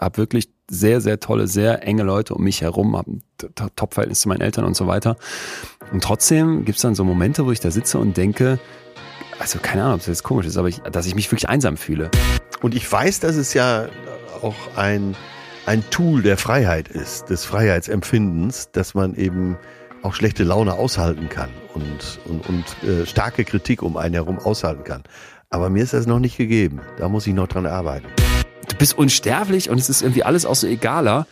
habe wirklich sehr, sehr tolle, sehr enge Leute um mich herum, habe ein Top-Verhältnis zu meinen Eltern und so weiter. Und trotzdem gibt es dann so Momente, wo ich da sitze und denke, also keine Ahnung, ob das jetzt komisch ist, aber dass ich mich wirklich einsam fühle. Und ich weiß, dass es ja auch ein Tool der Freiheit ist, des Freiheitsempfindens, dass man eben auch schlechte Laune aushalten kann und starke Kritik um einen herum aushalten kann. Aber mir ist das noch nicht gegeben. Da muss ich noch dran arbeiten. Du bist unsterblich und es ist irgendwie alles auch so egaler.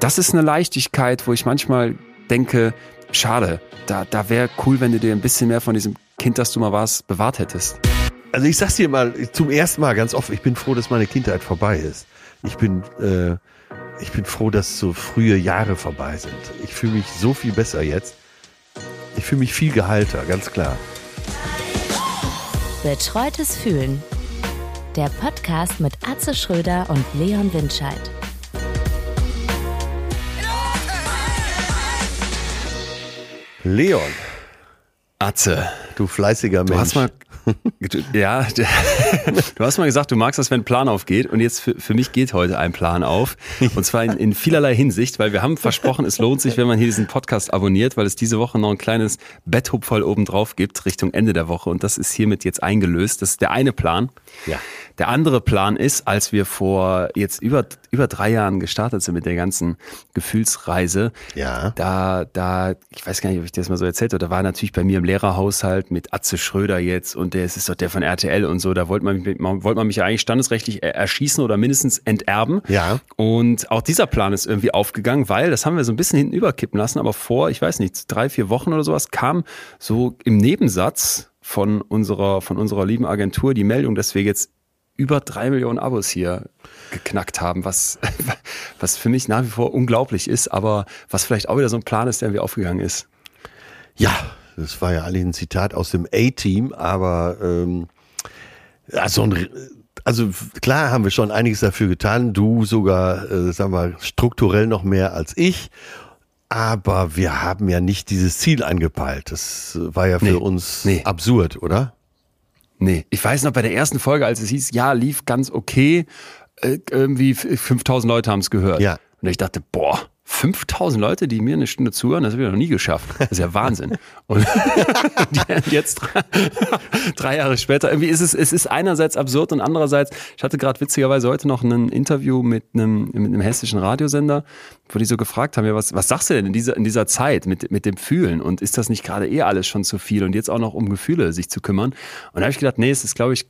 Das ist eine Leichtigkeit, wo ich manchmal denke, schade, da wäre cool, wenn du dir ein bisschen mehr von diesem Kind, das du mal warst, bewahrt hättest. Also ich sag's dir mal zum ersten Mal ganz oft, ich bin froh, dass meine Kindheit vorbei ist. Ich bin froh, dass so frühe Jahre vorbei sind. Ich fühle mich so viel besser jetzt. Ich fühle mich viel geheilter, ganz klar. Betreutes Fühlen. Der Podcast mit Atze Schröder und Leon Windscheid. Leon. Atze. Du fleißiger Mensch. Du hast mal gesagt, du magst das, wenn ein Plan aufgeht. Und jetzt für mich geht heute ein Plan auf. Und zwar in vielerlei Hinsicht, weil wir haben versprochen, es lohnt sich, wenn man hier diesen Podcast abonniert, weil es diese Woche noch ein kleines Betthub voll obendrauf gibt Richtung Ende der Woche. Und das ist hiermit jetzt eingelöst. Das ist der eine Plan. Ja. Der andere Plan ist, als wir vor jetzt über 3 Jahren gestartet sind mit der ganzen Gefühlsreise, ja. Da, ich weiß gar nicht, ob ich das mal so erzählt habe, da war natürlich bei mir im Lehrerhaushalt mit Atze Schröder jetzt und der ist doch der von RTL und so, da wollte man mich ja eigentlich standesrechtlich erschießen oder mindestens enterben. Ja. Und auch dieser Plan ist irgendwie aufgegangen, weil, das haben wir so ein bisschen hinten überkippen lassen, aber vor, ich weiß nicht, 3-4 Wochen oder sowas kam so im Nebensatz von unserer lieben Agentur die Meldung, dass wir jetzt über 3 Millionen Abos hier geknackt haben, was für mich nach wie vor unglaublich ist, aber was vielleicht auch wieder so ein Plan ist, der irgendwie aufgegangen ist. Ja, das war ja eigentlich ein Zitat aus dem A-Team, aber also klar haben wir schon einiges dafür getan, du sogar, sagen wir, strukturell noch mehr als ich, aber wir haben ja nicht dieses Ziel angepeilt. Das war ja für uns absurd, oder? Nee, ich weiß noch bei der ersten Folge, als es hieß, ja, lief ganz okay, irgendwie 5000 Leute haben es gehört. Ja. Und ich dachte, boah, 5000 Leute, die mir eine Stunde zuhören, das habe ich noch nie geschafft. Das ist ja Wahnsinn. Und jetzt 3 Jahre später, irgendwie es ist einerseits absurd und andererseits, ich hatte gerade witzigerweise heute noch ein Interview mit einem hessischen Radiosender, wo die so gefragt haben, ja, was sagst du denn in dieser Zeit mit dem Fühlen und ist das nicht gerade alles schon zu viel und jetzt auch noch um Gefühle sich zu kümmern? Und da habe ich gedacht, nee, es ist, glaube ich,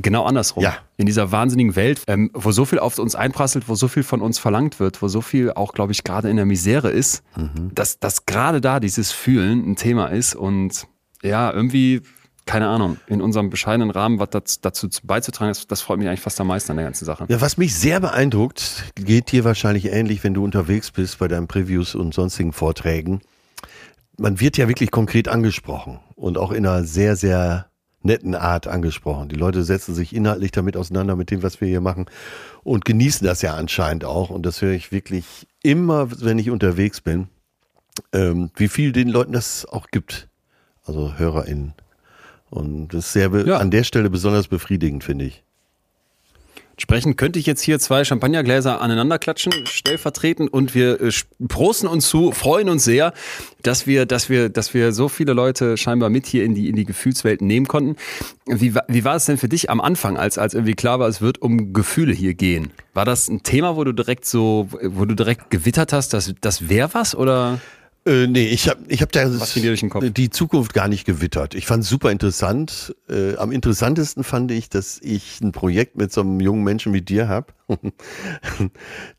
genau andersrum. Ja. In dieser wahnsinnigen Welt, wo so viel auf uns einprasselt, wo so viel von uns verlangt wird, wo so viel auch, glaube ich, gerade in der Misere ist, dass gerade da dieses Fühlen ein Thema ist und ja, irgendwie, keine Ahnung, in unserem bescheidenen Rahmen was dazu beizutragen, das freut mich eigentlich fast am meisten an der ganzen Sache. Ja, was mich sehr beeindruckt, geht dir wahrscheinlich ähnlich, wenn du unterwegs bist bei deinen Previews und sonstigen Vorträgen. Man wird ja wirklich konkret angesprochen und auch in einer sehr, sehr netten Art angesprochen. Die Leute setzen sich inhaltlich damit auseinander mit dem, was wir hier machen und genießen das ja anscheinend auch. Und das höre ich wirklich immer, wenn ich unterwegs bin, wie viel den Leuten das auch gibt. Also HörerInnen. Und das ist an der Stelle besonders befriedigend, finde ich. Entsprechend könnte ich jetzt hier 2 Champagnergläser aneinander klatschen, stellvertretend, und wir prosten uns zu, freuen uns sehr, dass wir so viele Leute scheinbar mit hier in die Gefühlswelt nehmen konnten. Wie war es denn für dich am Anfang, als irgendwie klar war, es wird um Gefühle hier gehen? War das ein Thema, wo du direkt gewittert hast, dass das wäre was, oder? Nee, ich hab da die Zukunft gar nicht gewittert. Ich fand es super interessant. Am interessantesten fand ich, dass ich ein Projekt mit so einem jungen Menschen wie dir habe.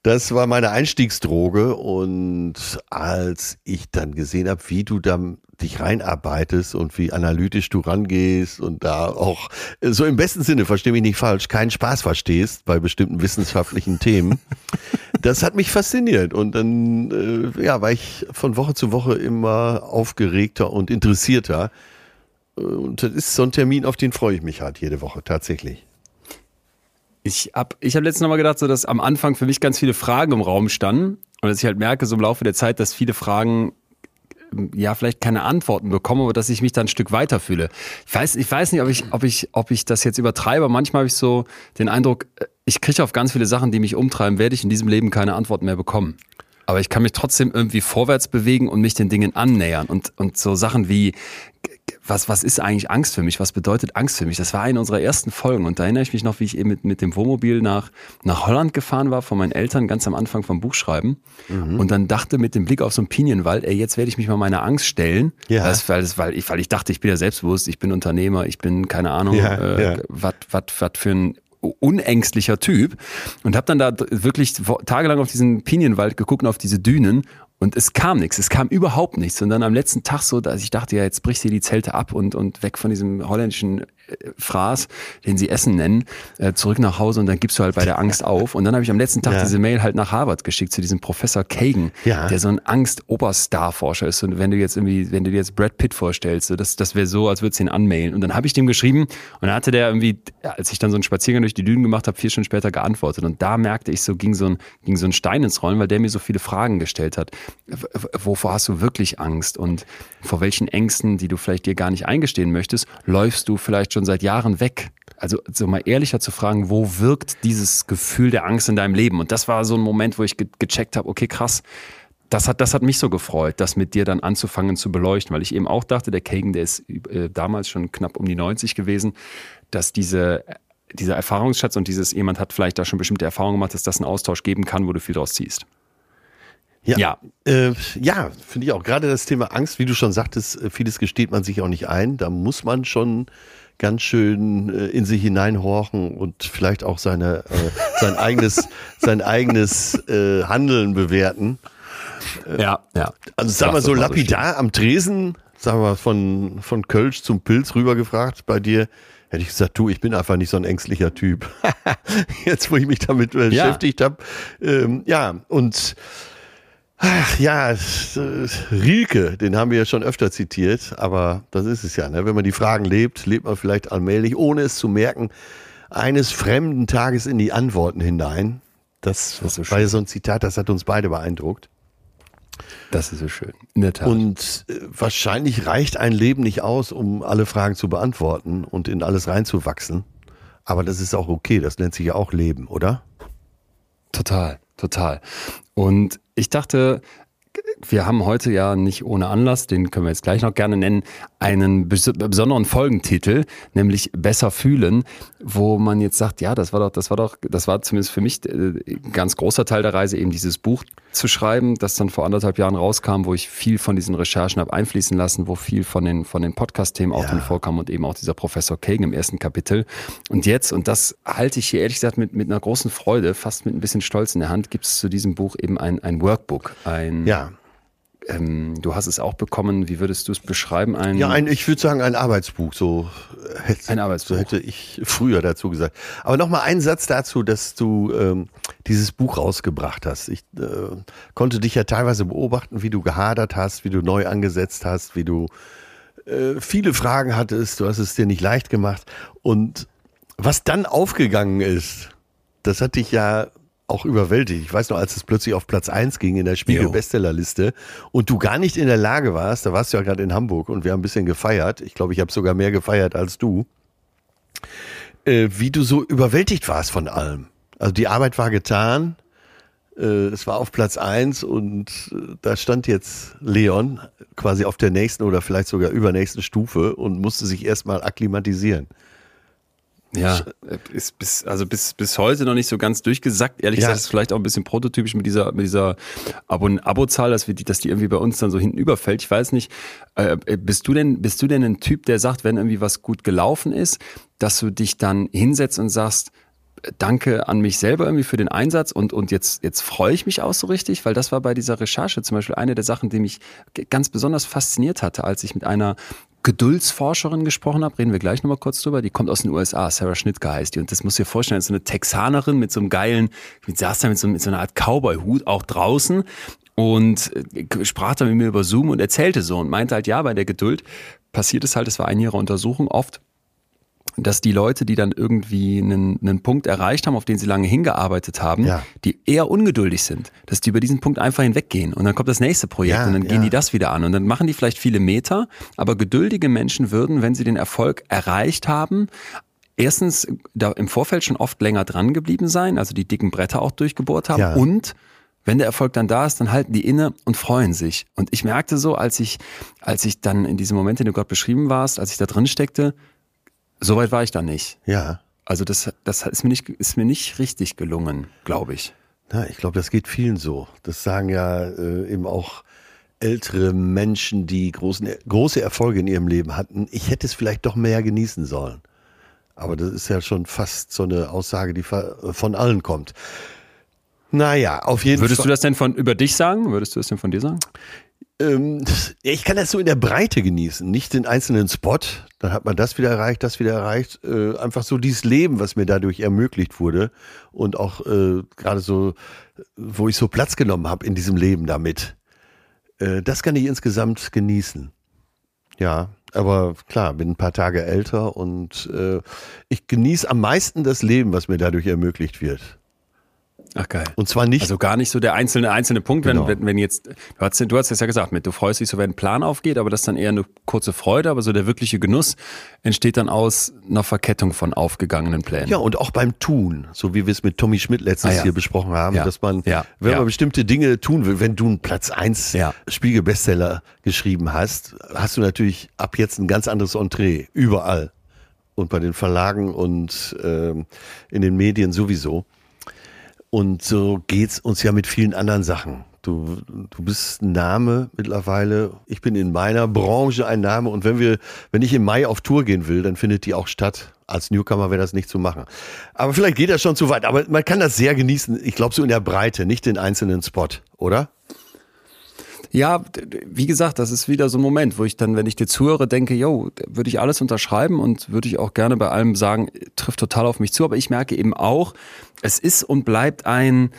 Das war meine Einstiegsdroge. Und als ich dann gesehen habe, wie du da dich reinarbeitest und wie analytisch du rangehst und da auch, so im besten Sinne, verstehe mich nicht falsch, keinen Spaß verstehst bei bestimmten wissenschaftlichen Themen. Das hat mich fasziniert und dann war ich von Woche zu Woche immer aufgeregter und interessierter. Und das ist so ein Termin, auf den freue ich mich halt jede Woche tatsächlich. Ich hab letztens nochmal gedacht, so dass am Anfang für mich ganz viele Fragen im Raum standen und dass ich halt merke, so im Laufe der Zeit, dass viele Fragen ja vielleicht keine Antworten bekomme, aber dass ich mich dann ein Stück weiter fühle. Ich weiß nicht, ob ich das jetzt übertreibe. Manchmal habe ich so den Eindruck, ich kriege auf ganz viele Sachen, die mich umtreiben, werde ich in diesem Leben keine Antwort mehr bekommen. Aber ich kann mich trotzdem irgendwie vorwärts bewegen und mich den Dingen annähern. Und so Sachen wie, was ist eigentlich Angst für mich? Was bedeutet Angst für mich? Das war eine unserer ersten Folgen. Und da erinnere ich mich noch, wie ich eben mit dem Wohnmobil nach Holland gefahren war von meinen Eltern, ganz am Anfang vom Buchschreiben. Mhm. Und dann dachte mit dem Blick auf so einen Pinienwald, ey, jetzt werde ich mich mal meiner Angst stellen. Ja. Weil ich dachte, ich bin ja selbstbewusst, ich bin Unternehmer, ich bin, keine Ahnung, was für ein unängstlicher Typ, und habe dann da wirklich tagelang auf diesen Pinienwald geguckt und auf diese Dünen, und es kam nichts, es kam überhaupt nichts, und dann am letzten Tag so, dass ich dachte, ja, jetzt bricht sie die Zelte ab und weg von diesem holländischen Fraß, den sie Essen nennen, zurück nach Hause, und dann gibst du halt bei der Angst auf. Und dann habe ich am letzten Tag diese Mail halt nach Harvard geschickt zu diesem Professor Kagan, der so ein Angst-Oberstar-Forscher ist, und wenn du dir jetzt Brad Pitt vorstellst, so, das wäre so, als würdest du ihn anmailen. Und dann habe ich dem geschrieben, und dann hatte der irgendwie, als ich dann so einen Spaziergang durch die Dünen gemacht habe, 4 Stunden später geantwortet, und da merkte ich, so ging so ein Stein ins Rollen, weil der mir so viele Fragen gestellt hat. Wovor hast du wirklich Angst, und vor welchen Ängsten, die du vielleicht dir gar nicht eingestehen möchtest, läufst du vielleicht schon seit Jahren weg? Also so mal ehrlicher zu fragen, wo wirkt dieses Gefühl der Angst in deinem Leben? Und das war so ein Moment, wo ich gecheckt habe, okay, krass, das hat mich so gefreut, das mit dir dann anzufangen zu beleuchten, weil ich eben auch dachte, der Kagan, der ist damals schon knapp um die 90 gewesen, dass dieser Erfahrungsschatz und dieses, jemand hat vielleicht da schon bestimmte Erfahrungen gemacht, dass das einen Austausch geben kann, wo du viel draus ziehst. Ja, finde ich auch. Gerade das Thema Angst, wie du schon sagtest, vieles gesteht man sich auch nicht ein. Da muss man schon ganz schön in sich hineinhorchen und vielleicht auch sein eigenes Handeln bewerten. Also sagen wir so lapidar am Tresen, sagen wir von Kölsch zum Pilz rüber gefragt bei dir. Hätte ich gesagt, du, ich bin einfach nicht so ein ängstlicher Typ. Jetzt, wo ich mich damit beschäftigt habe. Ach ja, Rilke, den haben wir ja schon öfter zitiert, aber das ist es ja, ne? Wenn man die Fragen lebt, lebt man vielleicht allmählich, ohne es zu merken, eines fremden Tages in die Antworten hinein. Das war ja so ein Zitat, das hat uns beide beeindruckt. Das ist so schön, in der Tat. Und wahrscheinlich reicht ein Leben nicht aus, um alle Fragen zu beantworten und in alles reinzuwachsen. Aber das ist auch okay, das nennt sich ja auch Leben, oder? Total. Und ich dachte, wir haben heute ja nicht ohne Anlass, den können wir jetzt gleich noch gerne nennen, einen besonderen Folgentitel, nämlich Besser Fühlen, wo man jetzt sagt, ja, das war zumindest für mich ein ganz großer Teil der Reise, eben dieses Buch zu schreiben, das dann vor 1,5 Jahren rauskam, wo ich viel von diesen Recherchen habe einfließen lassen, wo viel von den Podcast-Themen auch drin vorkam und eben auch dieser Professor Kagan im ersten Kapitel. Und jetzt, und das halte ich hier ehrlich gesagt mit einer großen Freude, fast mit ein bisschen Stolz in der Hand, gibt es zu diesem Buch eben ein Workbook, du hast es auch bekommen, wie würdest du es beschreiben? Ich würde sagen, ein Arbeitsbuch, hätte ich früher dazu gesagt. Aber nochmal einen Satz dazu, dass du dieses Buch rausgebracht hast. Ich konnte dich ja teilweise beobachten, wie du gehadert hast, wie du neu angesetzt hast, wie du viele Fragen hattest, du hast es dir nicht leicht gemacht. Und was dann aufgegangen ist, das hat dich ja auch überwältigt. Ich weiß noch, als es plötzlich auf Platz 1 ging in der Spiegel-Bestsellerliste und du gar nicht in der Lage warst, da warst du ja gerade in Hamburg und wir haben ein bisschen gefeiert. Ich glaube, ich habe sogar mehr gefeiert als du. Wie du so überwältigt warst von allem. Also die Arbeit war getan, es war auf Platz 1 und da stand jetzt Leon quasi auf der nächsten oder vielleicht sogar übernächsten Stufe und musste sich erstmal akklimatisieren. Ja, ist bis heute noch nicht so ganz durchgesackt. Ehrlich gesagt, ist es vielleicht auch ein bisschen prototypisch mit dieser Abozahl, dass die irgendwie bei uns dann so hinten überfällt. Ich weiß nicht, bist du denn ein Typ, der sagt, wenn irgendwie was gut gelaufen ist, dass du dich dann hinsetzt und sagst, danke an mich selber irgendwie für den Einsatz und jetzt freue ich mich auch so richtig, weil das war bei dieser Recherche zum Beispiel eine der Sachen, die mich ganz besonders fasziniert hatte, als ich mit einer Geduldsforscherin gesprochen habe, reden wir gleich nochmal kurz drüber, die kommt aus den USA, Sarah Schnittke heißt die, und das musst du dir vorstellen, ist so eine Texanerin mit so einem geilen, die saß da mit so einer Art Cowboy-Hut auch draußen und sprach dann mit mir über Zoom und erzählte so und meinte halt, ja, bei der Geduld passiert es halt, es war eine ihrer Untersuchungen oft, dass die Leute, die dann irgendwie einen Punkt erreicht haben, auf den sie lange hingearbeitet haben, die eher ungeduldig sind, dass die über diesen Punkt einfach hinweggehen und dann kommt das nächste Projekt und dann gehen die das wieder an und dann machen die vielleicht viele Meter, aber geduldige Menschen würden, wenn sie den Erfolg erreicht haben, erstens da im Vorfeld schon oft länger dran geblieben sein, also die dicken Bretter auch durchgebohrt haben, ja, und wenn der Erfolg dann da ist, dann halten die inne und freuen sich. Und ich merkte so, als ich dann in diesem Moment, den du gerade beschrieben warst, als ich da drin steckte, so weit war ich da nicht. Ja. Also das ist mir nicht richtig gelungen, glaube ich. Na, ich glaube, das geht vielen so. Das sagen ja eben auch ältere Menschen, die große Erfolge in ihrem Leben hatten. Ich hätte es vielleicht doch mehr genießen sollen. Aber das ist ja schon fast so eine Aussage, die von allen kommt. Naja, auf jeden Fall. Würdest du das denn über dich sagen? Würdest du das denn von dir sagen? Ich kann das so in der Breite genießen, nicht den einzelnen Spot. Dann hat man das wieder erreicht. Einfach so dieses Leben, was mir dadurch ermöglicht wurde. Und auch gerade so, wo ich so Platz genommen habe in diesem Leben damit. Das kann ich insgesamt genießen. Ja, aber klar, bin ein paar Tage älter und ich genieße am meisten das Leben, was mir dadurch ermöglicht wird. Ach geil. Und zwar nicht. Also gar nicht so der einzelne Punkt, wenn, genau, wenn jetzt, du hast es ja gesagt, du freust dich so, wenn ein Plan aufgeht, aber das ist dann eher eine kurze Freude, aber so der wirkliche Genuss entsteht dann aus einer Verkettung von aufgegangenen Plänen. Ja, und auch beim Tun, so wie wir es mit Tommy Schmidt letztens hier besprochen haben, dass man, wenn man bestimmte Dinge tun will, wenn du einen Platz 1 Spiegel-Bestseller geschrieben hast, hast du natürlich ab jetzt ein ganz anderes Entree, überall. Und bei den Verlagen und in den Medien sowieso. Und so geht's uns ja mit vielen anderen Sachen. Du bist ein Name mittlerweile. Ich bin in meiner Branche ein Name. Und wenn ich im Mai auf Tour gehen will, dann findet die auch statt. Als Newcomer wäre das nicht zu machen. Aber vielleicht geht das schon zu weit. Aber man kann das sehr genießen. Ich glaube so in der Breite, nicht den einzelnen Spot, oder? Ja, wie gesagt, das ist wieder so ein Moment, wo ich dann, wenn ich dir zuhöre, denke, yo, würde ich alles unterschreiben und würde ich auch gerne bei allem sagen, trifft total auf mich zu. Aber ich merke eben auch, es ist und bleibt ein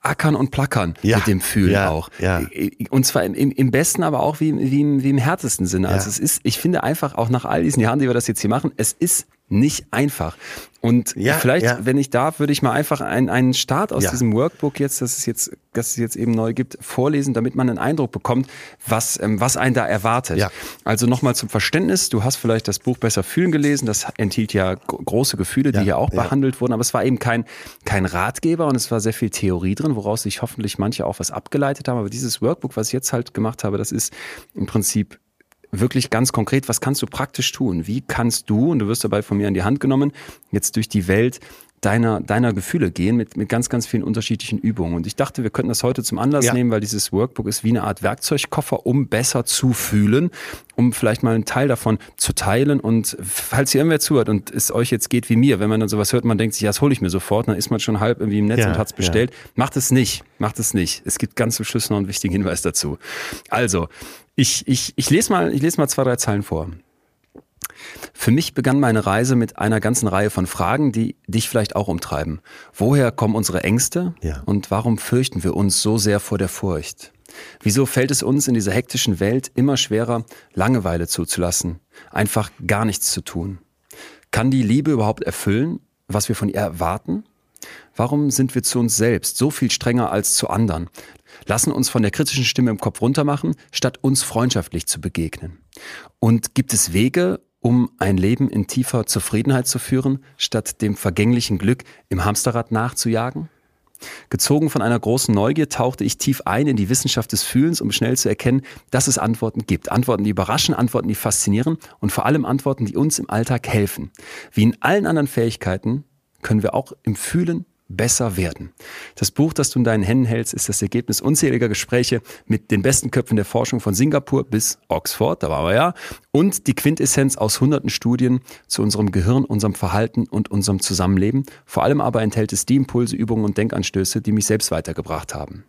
Ackern und Plackern mit dem Fühlen auch. Ja. Und zwar im besten, aber auch wie im härtesten Sinne. Also es ist, ich finde einfach auch nach all diesen Jahren, die wir das jetzt hier machen, es ist nicht einfach. Und wenn ich darf, würde ich mal einfach einen Start aus diesem Workbook jetzt, das es jetzt eben neu gibt, vorlesen, damit man einen Eindruck bekommt, was einen da erwartet. Ja. Also nochmal zum Verständnis, du hast vielleicht das Buch Besser Fühlen gelesen, das enthielt ja große Gefühle, die hier auch behandelt wurden, aber es war eben kein Ratgeber und es war sehr viel Theorie drin, woraus sich hoffentlich manche auch was abgeleitet haben. Aber dieses Workbook, was ich jetzt halt gemacht habe, das ist im Prinzip wirklich ganz konkret, was kannst du praktisch tun? Wie kannst du, und du wirst dabei von mir an die Hand genommen, jetzt durch die Welt deiner Gefühle gehen mit ganz, ganz vielen unterschiedlichen Übungen. Und ich dachte, wir könnten das heute zum Anlass nehmen, weil dieses Workbook ist wie eine Art Werkzeugkoffer, um besser zu fühlen, um vielleicht mal einen Teil davon zu teilen. Und falls hier irgendwer zuhört und es euch jetzt geht wie mir, wenn man dann sowas hört, man denkt sich, ja, das hole ich mir sofort, dann ist man schon halb irgendwie im Netz und hat es bestellt. Macht es nicht. Es gibt ganz zum Schluss noch einen wichtigen Hinweis dazu. Also, ich lese mal 2, 3 Zeilen vor. Für mich begann meine Reise mit einer ganzen Reihe von Fragen, die dich vielleicht auch umtreiben. Woher kommen unsere Ängste? Ja. Und warum fürchten wir uns so sehr vor der Furcht? Wieso fällt es uns in dieser hektischen Welt immer schwerer, Langeweile zuzulassen, einfach gar nichts zu tun? Kann die Liebe überhaupt erfüllen, was wir von ihr erwarten? Warum sind wir zu uns selbst so viel strenger als zu anderen? Lassen uns von der kritischen Stimme im Kopf runtermachen, statt uns freundschaftlich zu begegnen. Und gibt es Wege, um ein Leben in tiefer Zufriedenheit zu führen, statt dem vergänglichen Glück im Hamsterrad nachzujagen? Gezogen von einer großen Neugier tauchte ich tief ein in die Wissenschaft des Fühlens, um schnell zu erkennen, dass es Antworten gibt. Antworten, die überraschen, Antworten, die faszinieren und vor allem Antworten, die uns im Alltag helfen. Wie in allen anderen Fähigkeiten können wir auch im Fühlen besser werden. Das Buch, das du in deinen Händen hältst, ist das Ergebnis unzähliger Gespräche mit den besten Köpfen der Forschung von Singapur bis Oxford, da waren wir ja, und die Quintessenz aus hunderten Studien zu unserem Gehirn, unserem Verhalten und unserem Zusammenleben. Vor allem aber enthält es die Impulse, Übungen und Denkanstöße, die mich selbst weitergebracht haben.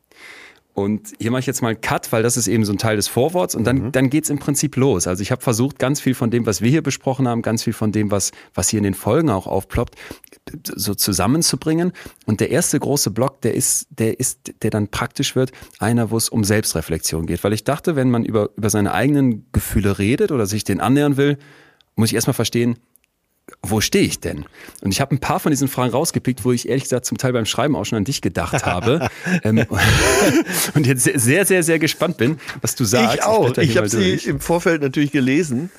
Und hier mache ich jetzt mal einen Cut, weil das ist eben so ein Teil des Vorworts und dann geht's im Prinzip los. Also ich habe versucht, ganz viel von dem, was wir hier besprochen haben, ganz viel von dem, was hier in den Folgen auch aufploppt, so zusammenzubringen. Und der erste große Block, der dann praktisch wird, einer, wo es um Selbstreflexion geht. Weil ich dachte, wenn man über seine eigenen Gefühle redet oder sich denen annähern will, muss ich erstmal verstehen, wo stehe ich denn? Und ich habe ein paar von diesen Fragen rausgepickt, wo ich ehrlich gesagt zum Teil beim Schreiben auch schon an dich gedacht habe. Und jetzt sehr, sehr, sehr gespannt bin, was du sagst. Ich auch. Ich habe sie im Vorfeld natürlich gelesen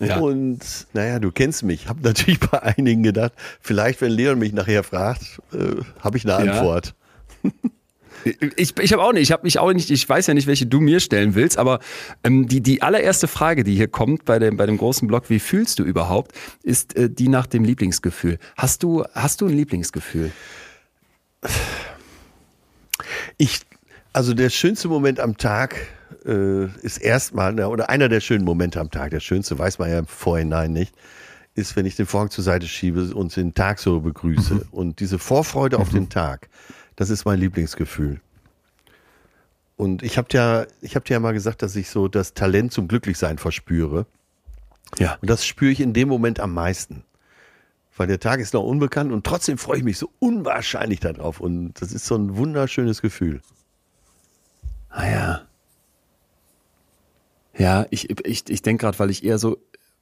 Ja. Und naja, du kennst mich. Habe natürlich bei einigen gedacht, vielleicht, wenn Leon mich nachher fragt, habe ich eine Antwort. Ich habe auch nicht, ich weiß ja nicht, welche du mir stellen willst, aber die allererste Frage, die hier kommt bei dem großen Blog, wie fühlst du überhaupt, ist die nach dem Lieblingsgefühl. Hast du ein Lieblingsgefühl? Also der schönste Moment am Tag ist erstmal, oder einer der schönen Momente am Tag, der schönste weiß man ja im Vorhinein nicht, ist, wenn ich den Vorhang zur Seite schiebe und den Tag so begrüße. Mhm. Und diese Vorfreude auf den Tag, das ist mein Lieblingsgefühl. Und ich hab dir ja mal gesagt, dass ich so das Talent zum Glücklichsein verspüre. Ja. Und das spüre ich in dem Moment am meisten. Weil der Tag ist noch unbekannt und trotzdem freue ich mich so unwahrscheinlich darauf. Und das ist so ein wunderschönes Gefühl. Ah ja. Ja, ich denke gerade, weil ich eher so,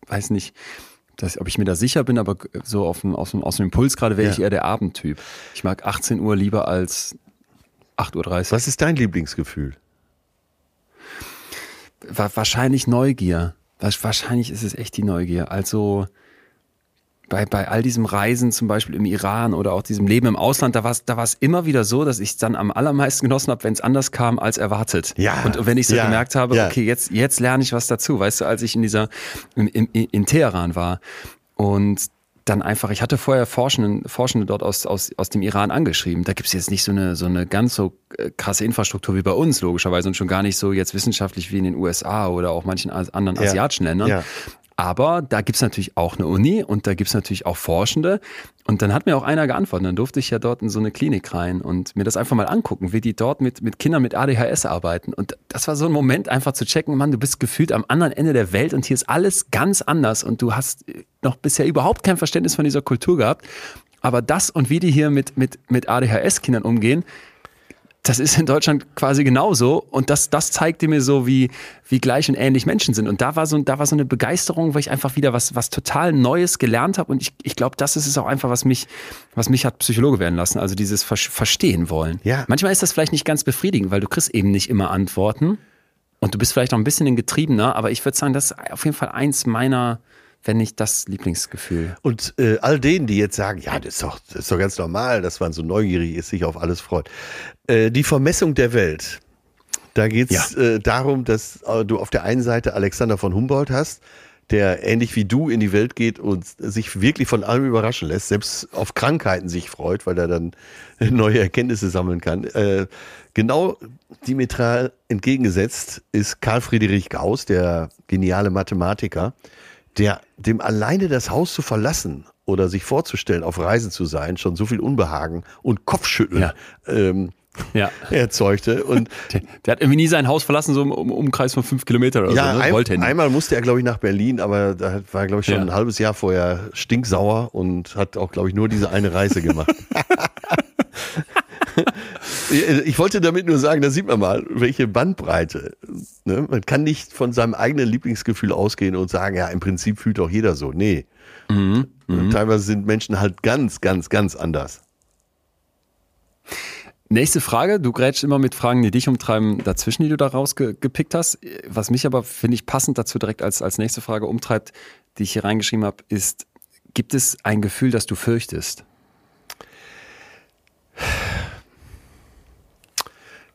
weiß nicht, ob ich mir da sicher bin, aber so aus dem Impuls gerade wäre ich eher der Abendtyp. Ich mag 18 Uhr lieber als 8:30 Uhr. Was ist dein Lieblingsgefühl? Wahrscheinlich Neugier. Wahrscheinlich ist es echt die Neugier. Also bei all diesem Reisen zum Beispiel im Iran oder auch diesem Leben im Ausland, da war es immer wieder so, dass ich es dann am allermeisten genossen habe, wenn es anders kam als erwartet. Ja, und wenn ich so gemerkt habe, okay, jetzt lerne ich was dazu. Weißt du, als ich in Teheran war und dann einfach, ich hatte vorher Forschende dort aus dem Iran angeschrieben. Da gibt es jetzt nicht so eine ganz so krasse Infrastruktur wie bei uns logischerweise und schon gar nicht so jetzt wissenschaftlich wie in den USA oder auch manchen anderen asiatischen Ländern. Ja. Aber da gibt es natürlich auch eine Uni und da gibt es natürlich auch Forschende. Und dann hat mir auch einer geantwortet. Dann durfte ich ja dort in so eine Klinik rein und mir das einfach mal angucken, wie die dort mit Kindern mit ADHS arbeiten. Und das war so ein Moment, einfach zu checken, Mann, du bist gefühlt am anderen Ende der Welt und hier ist alles ganz anders. Und du hast noch bisher überhaupt kein Verständnis von dieser Kultur gehabt. Aber das und wie die hier mit ADHS-Kindern umgehen, das ist in Deutschland quasi genauso und das zeigte mir so, wie gleich und ähnlich Menschen sind. Und da war so eine Begeisterung, weil ich einfach wieder was total Neues gelernt habe und ich glaube, das ist es auch einfach, was mich hat Psychologe werden lassen, also dieses Verstehen wollen. Ja. Manchmal ist das vielleicht nicht ganz befriedigend, weil du kriegst eben nicht immer Antworten und du bist vielleicht noch ein bisschen ein Getriebener, aber ich würde sagen, das ist auf jeden Fall eins meiner, wenn nicht das Lieblingsgefühl. Und all denen, die jetzt sagen, ja, das ist doch ganz normal, dass man so neugierig ist, sich auf alles freut. Die Vermessung der Welt, da geht es darum, dass du auf der einen Seite Alexander von Humboldt hast, der ähnlich wie du in die Welt geht und sich wirklich von allem überraschen lässt, selbst auf Krankheiten sich freut, weil er dann neue Erkenntnisse sammeln kann. Genau diametral entgegengesetzt ist Karl Friedrich Gauss, der geniale Mathematiker, der dem alleine das Haus zu verlassen oder sich vorzustellen, auf Reisen zu sein, schon so viel Unbehagen und Kopfschütteln erzeugte. Und der hat irgendwie nie sein Haus verlassen, so im Umkreis von 5 Kilometern oder so. Ne? Einmal musste er, glaube ich, nach Berlin, aber da war, glaube ich, schon ein halbes Jahr vorher stinksauer und hat auch, glaube ich, nur diese eine Reise gemacht. Ich wollte damit nur sagen, da sieht man mal, welche Bandbreite. Ne? Man kann nicht von seinem eigenen Lieblingsgefühl ausgehen und sagen, ja, im Prinzip fühlt doch jeder so. Nee. Mhm. Mhm. Teilweise sind Menschen halt ganz, ganz, ganz anders. Nächste Frage, du grätschst immer mit Fragen, die dich umtreiben, dazwischen, die du da rausgepickt hast. Was mich aber, finde ich, passend dazu direkt als nächste Frage umtreibt, die ich hier reingeschrieben habe, ist, gibt es ein Gefühl, das du fürchtest?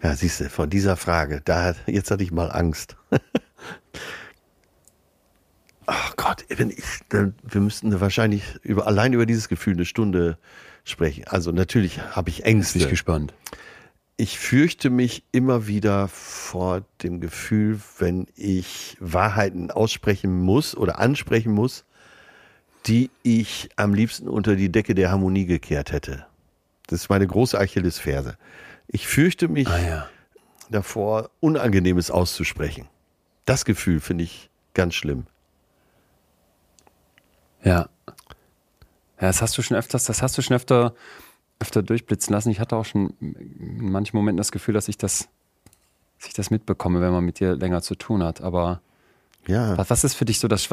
Ja, siehst du, von dieser Frage, jetzt hatte ich mal Angst. Ach Gott, wir müssten wahrscheinlich allein über dieses Gefühl eine Stunde sprechen. Also natürlich habe ich Ängste. Bin ich gespannt. Ich fürchte mich immer wieder vor dem Gefühl, wenn ich Wahrheiten aussprechen muss oder ansprechen muss, die ich am liebsten unter die Decke der Harmonie gekehrt hätte. Das ist meine große Achillesferse. Ich fürchte mich davor, Unangenehmes auszusprechen. Das Gefühl finde ich ganz schlimm. Ja. Das hast du schon öfter durchblitzen lassen. Ich hatte auch schon in manchen Momenten das Gefühl, dass ich das mitbekomme, wenn man mit dir länger zu tun hat. Aber was ist für dich so das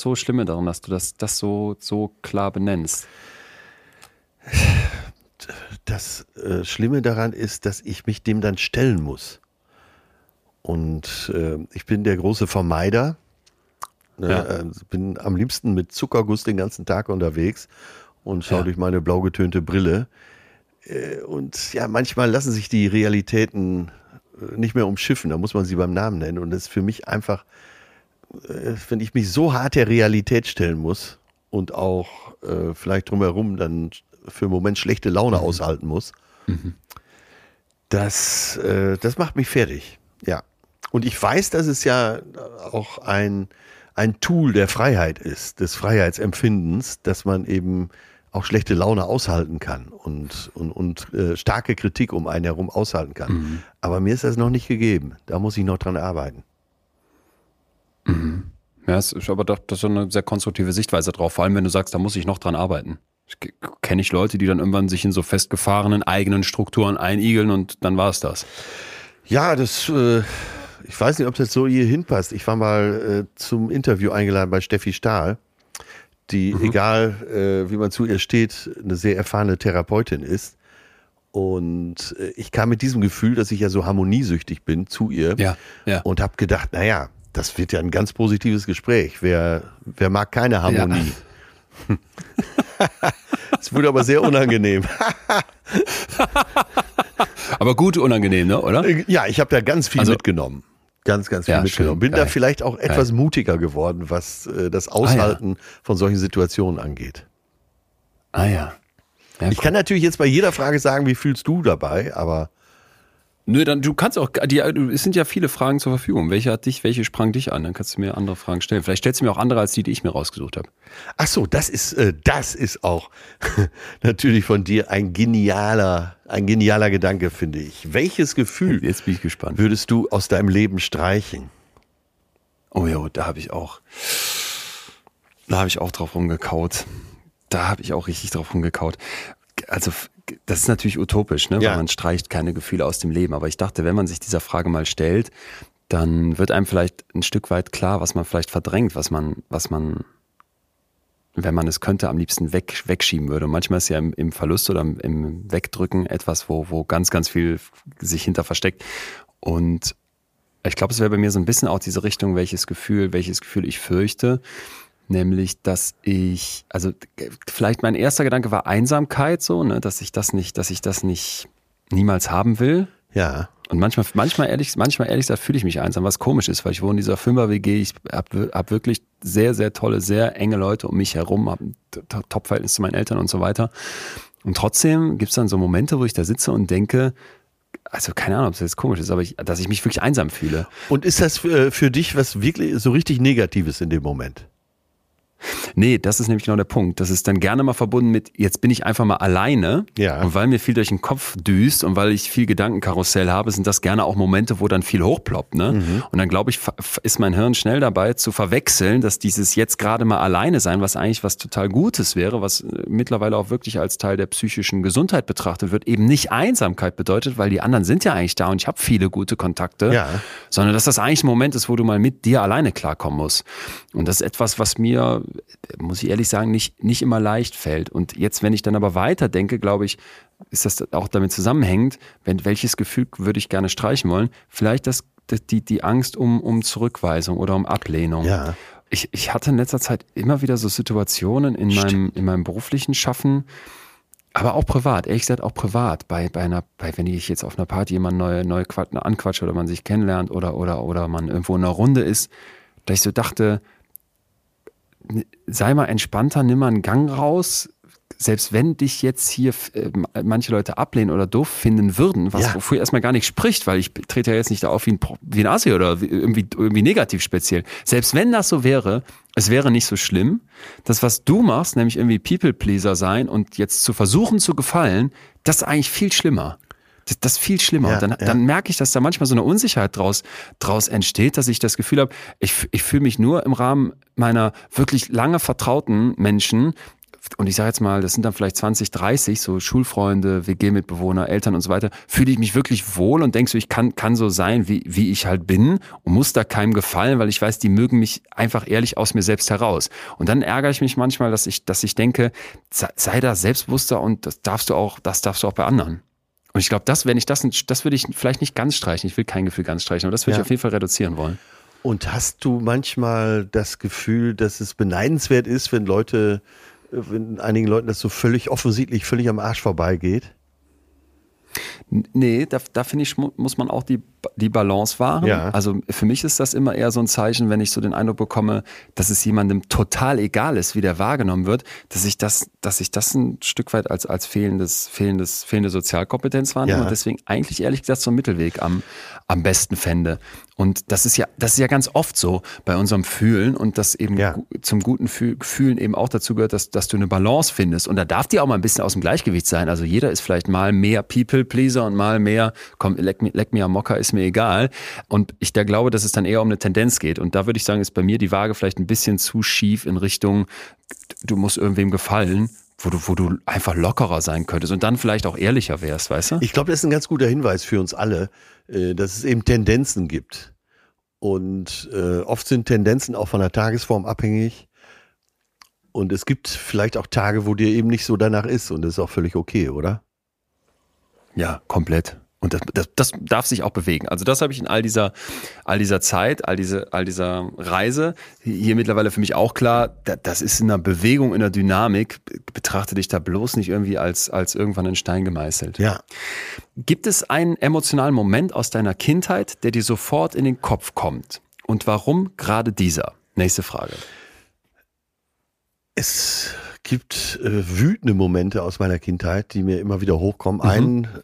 so Schlimme daran, dass du das so klar benennst? Das Schlimme daran ist, dass ich mich dem dann stellen muss. Und ich bin der große Vermeider. Ne? Ja. Bin am liebsten mit Zuckerguss den ganzen Tag unterwegs und schaue durch meine blau getönte Brille. Und ja, manchmal lassen sich die Realitäten nicht mehr umschiffen, da muss man sie beim Namen nennen. Und das ist für mich einfach, wenn ich mich so hart der Realität stellen muss und auch vielleicht drumherum dann für einen Moment schlechte Laune aushalten muss, das macht mich fertig. Ja. Und ich weiß, dass es ja auch ein Tool der Freiheit ist, des Freiheitsempfindens, dass man eben auch schlechte Laune aushalten kann und starke Kritik um einen herum aushalten kann. Mhm. Aber mir ist das noch nicht gegeben. Da muss ich noch dran arbeiten. Mhm. Ja, das ist aber das ist eine sehr konstruktive Sichtweise drauf. Vor allem, wenn du sagst, da muss ich noch dran arbeiten. Kenne ich Leute, die dann irgendwann sich in so festgefahrenen eigenen Strukturen einigeln und dann war es das. Ja, das... ich weiß nicht, ob das so hier hinpasst. Ich war mal zum Interview eingeladen bei Steffi Stahl, die, egal wie man zu ihr steht, eine sehr erfahrene Therapeutin ist. Und ich kam mit diesem Gefühl, dass ich ja so harmoniesüchtig bin, zu ihr und habe gedacht, naja, das wird ja ein ganz positives Gespräch. Wer mag keine Harmonie? Ja. Es wurde aber sehr unangenehm. Aber gut unangenehm, ne, oder? Ja, ich habe da ganz viel mitgenommen. Ganz viel mitgenommen. Schön, bin da vielleicht auch etwas mutiger geworden, was das Aushalten von solchen Situationen angeht. Ah ja. Ich kann natürlich jetzt bei jeder Frage sagen, wie fühlst du dabei, aber... Nö, dann du kannst auch, es sind ja viele Fragen zur Verfügung. Welche sprang dich an? Dann kannst du mir andere Fragen stellen. Vielleicht stellst du mir auch andere als die ich mir rausgesucht habe. Ach so, das ist auch natürlich von dir ein genialer Gedanke, finde ich. Welches Gefühl, jetzt bin ich gespannt, würdest du aus deinem Leben streichen? Oh ja, da habe ich auch drauf rumgekaut. Da habe ich auch richtig drauf rumgekaut. Also das ist natürlich utopisch, ne? Weil man streicht keine Gefühle aus dem Leben. Aber ich dachte, wenn man sich dieser Frage mal stellt, dann wird einem vielleicht ein Stück weit klar, was man vielleicht verdrängt, was man, wenn man es könnte, am liebsten wegschieben würde. Und manchmal ist ja im Verlust oder im Wegdrücken etwas, wo ganz viel sich hinter versteckt. Und ich glaube, es wäre bei mir so ein bisschen auch diese Richtung, welches Gefühl ich fürchte. Nämlich, dass vielleicht mein erster Gedanke war Einsamkeit, so, ne, dass ich das niemals haben will. Ja. Und manchmal ehrlich gesagt fühle ich mich einsam, was komisch ist, weil ich wohne in dieser 5er-WG, ich hab wirklich sehr, sehr tolle, sehr enge Leute um mich herum, habe ein Top-Verhältnis zu meinen Eltern und so weiter. Und trotzdem gibt es dann so Momente, wo ich da sitze und denke, also keine Ahnung, ob das jetzt komisch ist, aber dass ich mich wirklich einsam fühle. Und ist das für dich was wirklich so richtig Negatives in dem Moment? Nee, das ist nämlich genau der Punkt. Das ist dann gerne mal verbunden mit, jetzt bin ich einfach mal alleine. Ja. Und weil mir viel durch den Kopf düst und weil ich viel Gedankenkarussell habe, sind das gerne auch Momente, wo dann viel hochploppt. Ne? Mhm. Und dann glaube ich, ist mein Hirn schnell dabei zu verwechseln, dass dieses jetzt gerade mal alleine sein, was eigentlich was total Gutes wäre, was mittlerweile auch wirklich als Teil der psychischen Gesundheit betrachtet wird, eben nicht Einsamkeit bedeutet, weil die anderen sind ja eigentlich da und ich habe viele gute Kontakte, sondern dass das eigentlich ein Moment ist, wo du mal mit dir alleine klarkommen musst. Und das ist etwas, was mir, muss ich ehrlich sagen, nicht immer leicht fällt. Und jetzt, wenn ich dann aber weiterdenke, glaube ich, ist das auch damit zusammenhängend, welches Gefühl würde ich gerne streichen wollen? Vielleicht die Angst um Zurückweisung oder um Ablehnung. Ja. Ich hatte in letzter Zeit immer wieder so Situationen in meinem beruflichen Schaffen, aber auch privat, ehrlich gesagt auch privat, wenn ich jetzt auf einer Party jemanden neu anquatsche oder man sich kennenlernt oder man irgendwo in einer Runde ist, dass ich so dachte, sei mal entspannter, nimm mal einen Gang raus, selbst wenn dich jetzt hier manche Leute ablehnen oder doof finden würden, wofür erstmal gar nicht spricht, weil ich trete ja jetzt nicht da auf wie ein Asi oder irgendwie negativ speziell. Selbst wenn das so wäre, es wäre nicht so schlimm. Das, was du machst, nämlich irgendwie People-Pleaser sein und jetzt zu versuchen zu gefallen, das ist eigentlich viel schlimmer. Das ist viel schlimmer. Ja, und dann merke ich, dass da manchmal so eine Unsicherheit draus entsteht, dass ich das Gefühl habe, ich fühle mich nur im Rahmen meiner wirklich lange vertrauten Menschen, und ich sage jetzt mal, das sind dann vielleicht 20, 30, so Schulfreunde, WG-Mitbewohner, Eltern und so weiter, fühle ich mich wirklich wohl und denke so, ich kann so sein, wie ich halt bin und muss da keinem gefallen, weil ich weiß, die mögen mich einfach ehrlich aus mir selbst heraus. Und dann ärgere ich mich manchmal, dass ich denke, sei da selbstbewusster und das darfst du auch bei anderen. Und ich glaube, das würde ich vielleicht nicht ganz streichen. Ich will kein Gefühl ganz streichen, aber das würde ich auf jeden Fall reduzieren wollen. Und hast du manchmal das Gefühl, dass es beneidenswert ist, wenn einigen Leuten das so völlig offensichtlich, völlig am Arsch vorbeigeht? Nee, da finde ich, muss man auch die Balance wahren. Ja. Also für mich ist das immer eher so ein Zeichen, wenn ich so den Eindruck bekomme, dass es jemandem total egal ist, wie der wahrgenommen wird, dass ich das ein Stück weit als fehlende Sozialkompetenz wahrnehme, ja, und deswegen eigentlich ehrlich gesagt so einen Mittelweg am besten fände. Und das ist ja ganz oft so bei unserem Fühlen, und das eben, ja, zum guten Fühlen eben auch dazu gehört, dass du eine Balance findest. Und da darf die auch mal ein bisschen aus dem Gleichgewicht sein. Also jeder ist vielleicht mal mehr People-Pleaser und mal mehr, komm, leck mich am Mocker, ist mir egal. Und ich da glaube, dass es dann eher um eine Tendenz geht. Und da würde ich sagen, ist bei mir die Waage vielleicht ein bisschen zu schief in Richtung, du musst irgendwem gefallen, wo du einfach lockerer sein könntest und dann vielleicht auch ehrlicher wärst, weißt du? Ich glaube, das ist ein ganz guter Hinweis für uns alle, dass es eben Tendenzen gibt. Und oft sind Tendenzen auch von der Tagesform abhängig. Und es gibt vielleicht auch Tage, wo dir eben nicht so danach ist. Und das ist auch völlig okay, oder? Ja, komplett. Und das darf sich auch bewegen. Also das habe ich in all dieser Zeit, all dieser Reise hier mittlerweile für mich auch klar. Das ist in einer Bewegung, in einer Dynamik. Betrachte dich da bloß nicht irgendwie als irgendwann in Stein gemeißelt. Ja. Gibt es einen emotionalen Moment aus deiner Kindheit, der dir sofort in den Kopf kommt? Und warum gerade dieser? Nächste Frage. Es gibt wütende Momente aus meiner Kindheit, die mir immer wieder hochkommen. Mhm.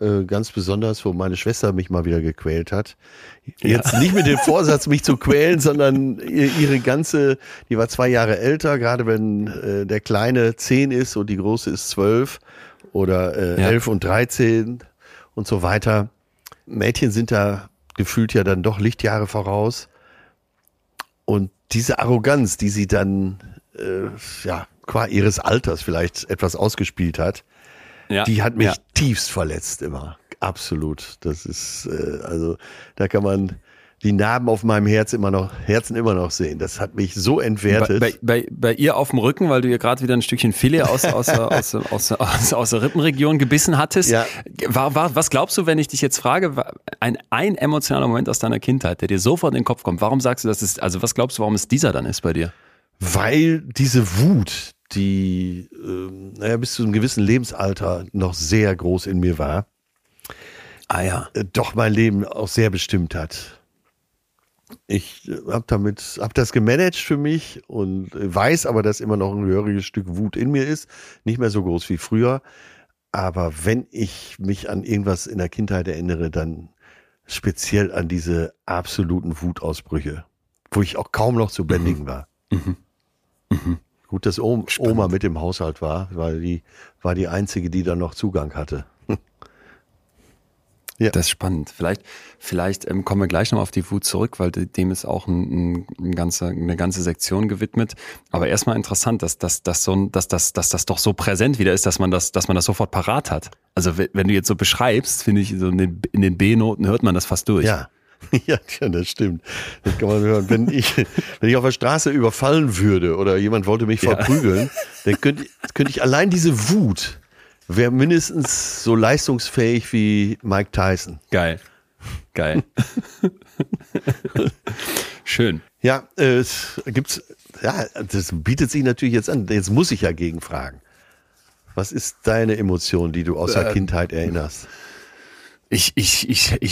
Einen ganz besonders, wo meine Schwester mich mal wieder gequält hat. Jetzt nicht mit dem Vorsatz, mich zu quälen, sondern die war 2 Jahre älter, gerade wenn der Kleine 10 ist und die Große ist 12 oder 11 und 13 und so weiter. Mädchen sind da gefühlt ja dann doch Lichtjahre voraus. Und diese Arroganz, die sie dann qua ihres Alters vielleicht etwas ausgespielt hat, die hat mich tiefst verletzt immer. Absolut. Das ist, also da kann man die Narben auf meinem Herzen immer noch sehen. Das hat mich so entwertet. Bei ihr auf dem Rücken, weil du ihr gerade wieder ein Stückchen Filet aus der Rippenregion gebissen hattest. Ja. Was glaubst du, wenn ich dich jetzt frage, ein emotionaler Moment aus deiner Kindheit, der dir sofort in den Kopf kommt, warum sagst du, was glaubst du, warum es dieser dann ist bei dir? Weil diese Wut, die bis zu einem gewissen Lebensalter noch sehr groß in mir war, doch mein Leben auch sehr bestimmt hat. Ich hab das gemanagt für mich und weiß aber, dass immer noch ein gehöriges Stück Wut in mir ist. Nicht mehr so groß wie früher. Aber wenn ich mich an irgendwas in der Kindheit erinnere, dann speziell an diese absoluten Wutausbrüche, wo ich auch kaum noch zu bändigen war. Mhm. Mhm. Gut, dass Oma mit im Haushalt war, weil die war die Einzige, die dann noch Zugang hatte. Ja. Das ist spannend. Vielleicht kommen wir gleich nochmal auf die Wut zurück, weil dem ist auch eine ganze Sektion gewidmet. Aber erstmal interessant, dass das doch so präsent wieder ist, dass man das sofort parat hat. Also wenn du jetzt so beschreibst, finde ich, so in den B-Noten hört man das fast durch. Ja. Ja, das stimmt. Das kann man hören. Wenn ich auf der Straße überfallen würde oder jemand wollte mich verprügeln, dann könnte ich allein diese Wut, wäre mindestens so leistungsfähig wie Mike Tyson. Geil. Schön. Ja, das bietet sich natürlich jetzt an. Jetzt muss ich ja gegenfragen. Was ist deine Emotion, die du aus der Kindheit erinnerst? Ich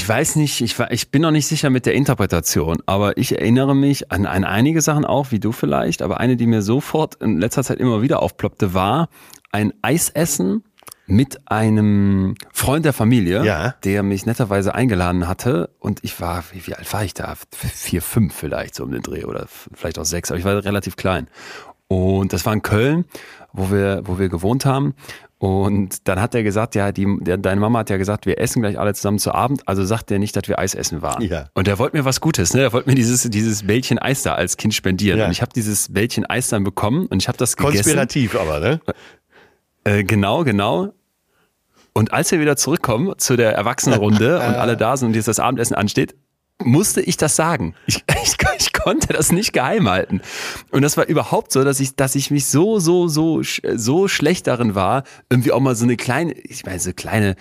weiß nicht, ich bin noch nicht sicher mit der Interpretation, aber ich erinnere mich an einige Sachen auch, wie du vielleicht, aber eine, die mir sofort in letzter Zeit immer wieder aufploppte, war ein Eisessen mit einem Freund der Familie, der mich netterweise eingeladen hatte, und ich war, wie alt war ich da? 4, 5 vielleicht, so um den Dreh, oder vielleicht auch 6, aber ich war relativ klein. Und das war in Köln, wo wir gewohnt haben. Und dann hat er gesagt, deine Mama hat ja gesagt, wir essen gleich alle zusammen zu Abend. Also sagt er nicht, dass wir Eis essen waren. Ja. Und er wollte mir was Gutes, ne? Er wollte mir dieses Bällchen Eis da als Kind spendieren. Ja. Und ich habe dieses Bällchen Eis dann bekommen und ich habe das gegessen. Konspirativ aber, ne? Genau. Und als wir wieder zurückkommen zu der Erwachsenenrunde und alle da sind und jetzt das Abendessen ansteht, musste ich das sagen. Ich konnte das nicht geheim halten. Und das war überhaupt so, dass ich mich so schlecht darin war, irgendwie auch mal so kleine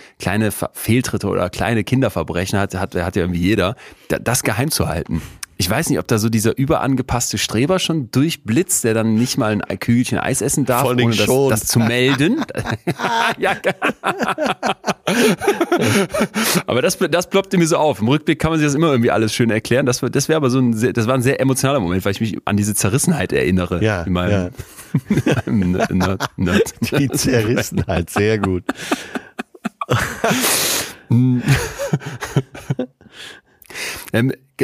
Fehltritte oder kleine Kinderverbrechen hat ja irgendwie jeder, das geheim zu halten. ich weiß nicht, ob da so dieser überangepasste Streber schon durchblitzt, der dann nicht mal ein Kügelchen Eis essen darf, ohne das zu melden. Ja. Aber das ploppte mir so auf. Im Rückblick kann man sich das immer irgendwie alles schön erklären. Das wäre aber das war ein sehr emotionaler Moment, weil ich mich an diese Zerrissenheit erinnere. Ja, in meinem Nerd. Die Zerrissenheit, sehr gut.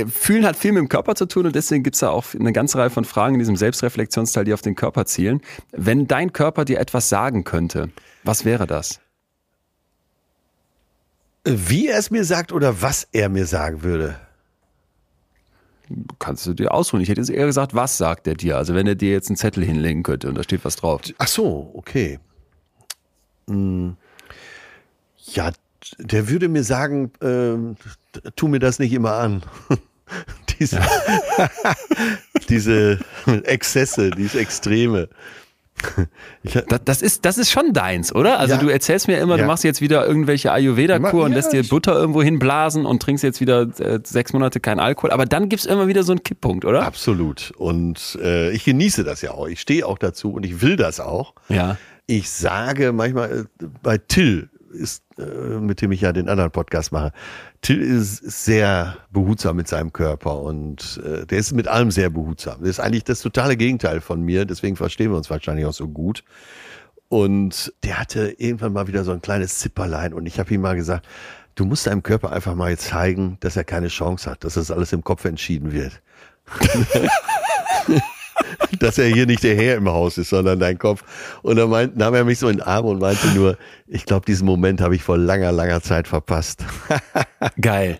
Fühlen hat viel mit dem Körper zu tun und deswegen gibt es da auch eine ganze Reihe von Fragen in diesem Selbstreflexionsteil, die auf den Körper zielen. Wenn dein Körper dir etwas sagen könnte, was wäre das? Wie er es mir sagt oder was er mir sagen würde? Kannst du dir ausruhen. Ich hätte jetzt eher gesagt, was sagt er dir? Also wenn er dir jetzt einen Zettel hinlegen könnte und da steht was drauf. Ach so, okay. Ja, der würde mir sagen, tu mir das nicht immer an. Diese Exzesse, diese Extreme. Das ist schon deins, oder? Also du erzählst mir immer, du machst jetzt wieder irgendwelche Ayurveda-Kur und lässt dir Butter irgendwo hinblasen und trinkst jetzt wieder 6 Monate keinen Alkohol. Aber dann gibt es immer wieder so einen Kipppunkt, oder? Absolut. Und ich genieße das ja auch. Ich stehe auch dazu und ich will das auch. Ja. Ich sage manchmal bei Till, ist, mit dem ich ja den anderen Podcast mache. Till ist sehr behutsam mit seinem Körper und der ist mit allem sehr behutsam. Das ist eigentlich das totale Gegenteil von mir, deswegen verstehen wir uns wahrscheinlich auch so gut. Und der hatte irgendwann mal wieder so ein kleines Zipperlein und ich habe ihm mal gesagt, du musst deinem Körper einfach mal zeigen, dass er keine Chance hat, dass das alles im Kopf entschieden wird. Dass er hier nicht der Herr im Haus ist, sondern dein Kopf. Und dann nahm er mich so in den Arm und meinte nur, ich glaube, diesen Moment habe ich vor langer, langer Zeit verpasst. Geil.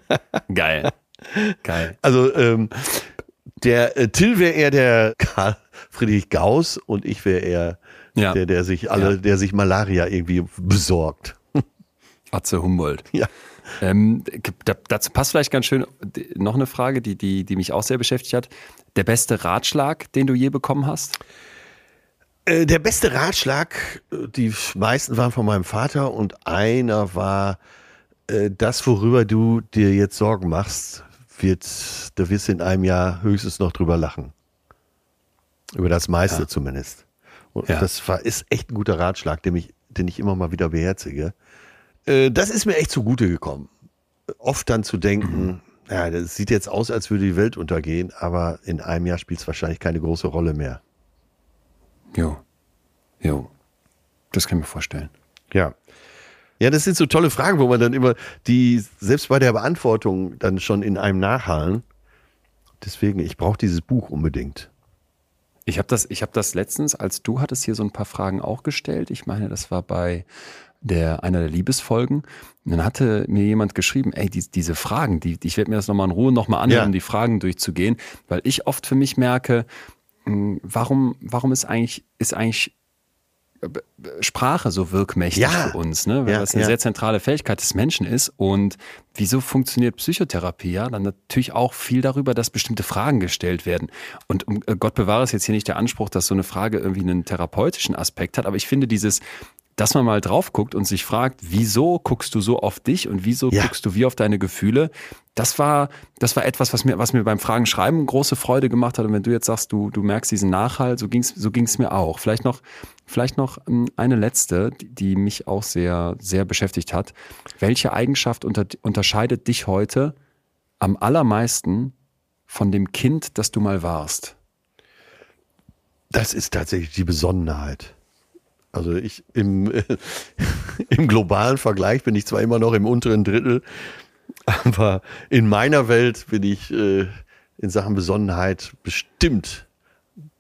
Also der Till wäre eher der Karl Friedrich Gauss und ich wäre eher der sich Malaria irgendwie besorgt. Atze Humboldt. Ja. Dazu passt vielleicht ganz schön noch eine Frage, die mich auch sehr beschäftigt hat. Der beste Ratschlag, den du je bekommen hast? Der beste Ratschlag, die meisten waren von meinem Vater und einer war, das, worüber du dir jetzt Sorgen machst, da wirst du in einem Jahr höchstens noch drüber lachen. Über das meiste zumindest. Und das ist echt ein guter Ratschlag, den ich immer mal wieder beherzige. Das ist mir echt zugute gekommen. Oft dann zu denken, das sieht jetzt aus, als würde die Welt untergehen, aber in einem Jahr spielt es wahrscheinlich keine große Rolle mehr. Jo. Das kann ich mir vorstellen. Ja. Ja, das sind so tolle Fragen, wo man dann immer selbst bei der Beantwortung dann schon in einem nachhallen. Deswegen, ich brauche dieses Buch unbedingt. Ich hab das letztens, als du hattest hier so ein paar Fragen auch gestellt. Ich meine, das war bei einer der Liebesfolgen. Und dann hatte mir jemand geschrieben, ey, diese Fragen, ich werde mir das nochmal in Ruhe nochmal anhören, um die Fragen durchzugehen, weil ich oft für mich merke, warum ist eigentlich Sprache so wirkmächtig für uns, ne? Weil das eine sehr zentrale Fähigkeit des Menschen ist. Und wieso funktioniert Psychotherapie? Ja, dann natürlich auch viel darüber, dass bestimmte Fragen gestellt werden. Und Gott bewahre es jetzt hier nicht der Anspruch, dass so eine Frage irgendwie einen therapeutischen Aspekt hat, aber ich finde dass man mal drauf guckt und sich fragt, wieso guckst du so auf dich und wieso guckst du wie auf deine Gefühle? Das war etwas, was mir beim Fragen schreiben große Freude gemacht hat. Und wenn du jetzt sagst, du merkst diesen Nachhalt, so ging's mir auch. Vielleicht noch eine letzte, die mich auch sehr, sehr beschäftigt hat. Welche Eigenschaft unterscheidet dich heute am allermeisten von dem Kind, das du mal warst? Das ist tatsächlich die Besonnenheit. Also ich im globalen Vergleich bin ich zwar immer noch im unteren Drittel, aber in meiner Welt bin ich in Sachen Besonnenheit bestimmt